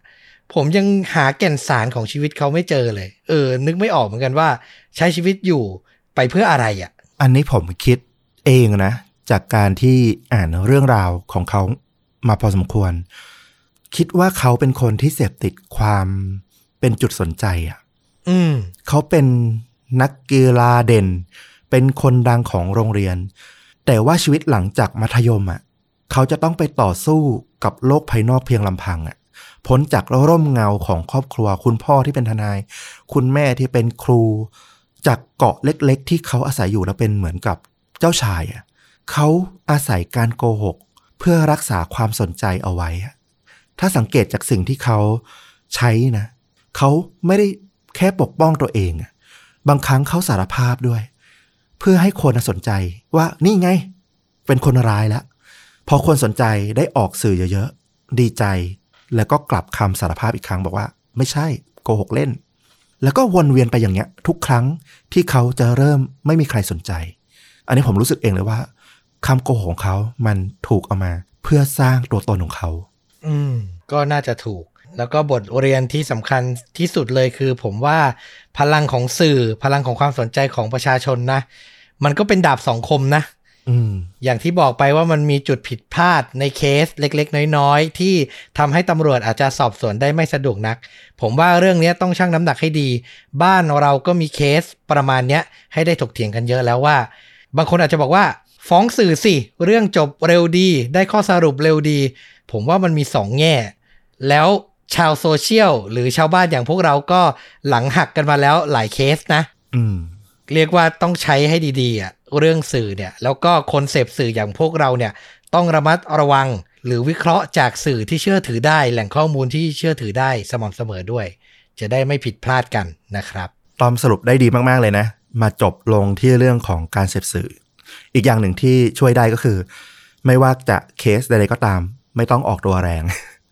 ผมยังหาแก่นสารของชีวิตเขาไม่เจอเลยเออนึกไม่ออกเหมือนกันว่าใช้ชีวิตอยู่ไปเพื่ออะไรอ่ะอันนี้ผมคิดเองนะจากการที่อ่านเรื่องราวของเขามาพอสมควรคิดว่าเขาเป็นคนที่เสพติดความเป็นจุดสนใจอ่ะอืมเขาเป็นนักกีฬาเด่นเป็นคนดังของโรงเรียนแต่ว่าชีวิตหลังจากมัธยมอ่ะเขาจะต้องไปต่อสู้กับโลกภายนอกเพียงลำพังอ่ะพ้นจากร่มเงาของครอบครัวคุณพ่อที่เป็นทนายคุณแม่ที่เป็นครูจากเกาะเล็กๆที่เขาอาศัยอยู่แล้วเป็นเหมือนกับเจ้าชายอ่ะเขาอาศัยการโกหกเพื่อรักษาความสนใจเอาไว้ถ้าสังเกตจากสิ่งที่เขาใช้นะเขาไม่ได้แค่ปกป้องตัวเองบางครั้งเขาสารภาพด้วยเพื่อให้คนสนใจว่านี่ไงเป็นคนร้ายแล้วพอคนสนใจได้ออกสื่อเยอะๆดีใจแล้วก็กลับคำสารภาพอีกครั้งบอกว่าไม่ใช่โกหกเล่นแล้วก็วนเวียนไปอย่างเงี้ยทุกครั้งที่เขาจะเริ่มไม่มีใครสนใจอันนี้ผมรู้สึกเองเลยว่าคำโกหกของเขามันถูกเอามาเพื่อสร้างตัวตนของเขาอืมก็น่าจะถูกแล้วก็บทเรียนที่สำคัญที่สุดเลยคือผมว่าพลังของสื่อพลังของความสนใจของประชาชนนะมันก็เป็นดาบสองคมนะ อืม อย่างที่บอกไปว่ามันมีจุดผิดพลาดในเคสเล็กๆน้อยๆที่ทำให้ตำรวจอาจจะสอบสวนได้ไม่สะดวกนักผมว่าเรื่องนี้ต้องชั่งน้ำหนักให้ดีบ้านเราก็มีเคสประมาณเนี้ยให้ได้ถกเถียงกันเยอะแล้วว่าบางคนอาจจะบอกว่าฟ้องสื่อสิเรื่องจบเร็วดีได้ข้อสรุปเร็วดีผมว่ามันมีสองแง่แล้วชาวโซเชียลหรือชาวบ้านอย่างพวกเราก็หลังหักกันมาแล้วหลายเคสนะเรียกว่าต้องใช้ให้ดีๆอ่ะเรื่องสื่อเนี่ยแล้วก็คนเสพสื่ออย่างพวกเราเนี่ยต้องระมัดระวังหรือวิเคราะห์จากสื่อที่เชื่อถือได้แหล่งข้อมูลที่เชื่อถือได้สม่ำเสมอด้วยจะได้ไม่ผิดพลาดกันนะครับตอมสรุปได้ดีมากๆเลยนะมาจบลงที่เรื่องของการเสพสื่ออีกอย่างหนึ่งที่ช่วยได้ก็คือไม่ว่าจะเคสใดๆก็ตามไม่ต้องออกตัวแรง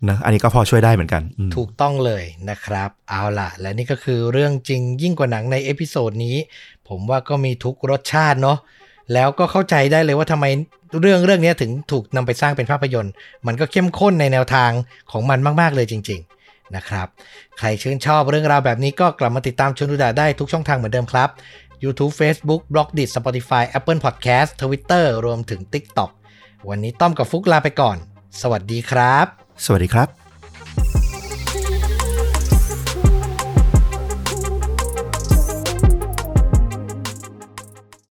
นะอันนี้ก็พอช่วยได้เหมือนกันถูกต้องเลยนะครับเอาล่ะและนี่ก็คือเรื่องจริงยิ่งกว่าหนังในเอพิโซดนี้ผมว่าก็มีทุกรสชาติเนาะแล้วก็เข้าใจได้เลยว่าทำไมเรื่องเรื่องนี้ถึงถูกนำไปสร้างเป็นภาพยนตร์มันก็เข้มข้นในแนวทางของมันมากๆเลยจริงๆนะครับใครชื่นชอบเรื่องราวแบบนี้ก็กลับมาติดตามชวนดูดะได้ทุกช่องทางเหมือนเดิมครับ YouTube Facebook Blogdit Spotify Apple Podcast Twitter รวมถึง TikTok วันนี้ต้อมกับฟุกลาไปก่อนสวัสดีครับสวัสดีครับ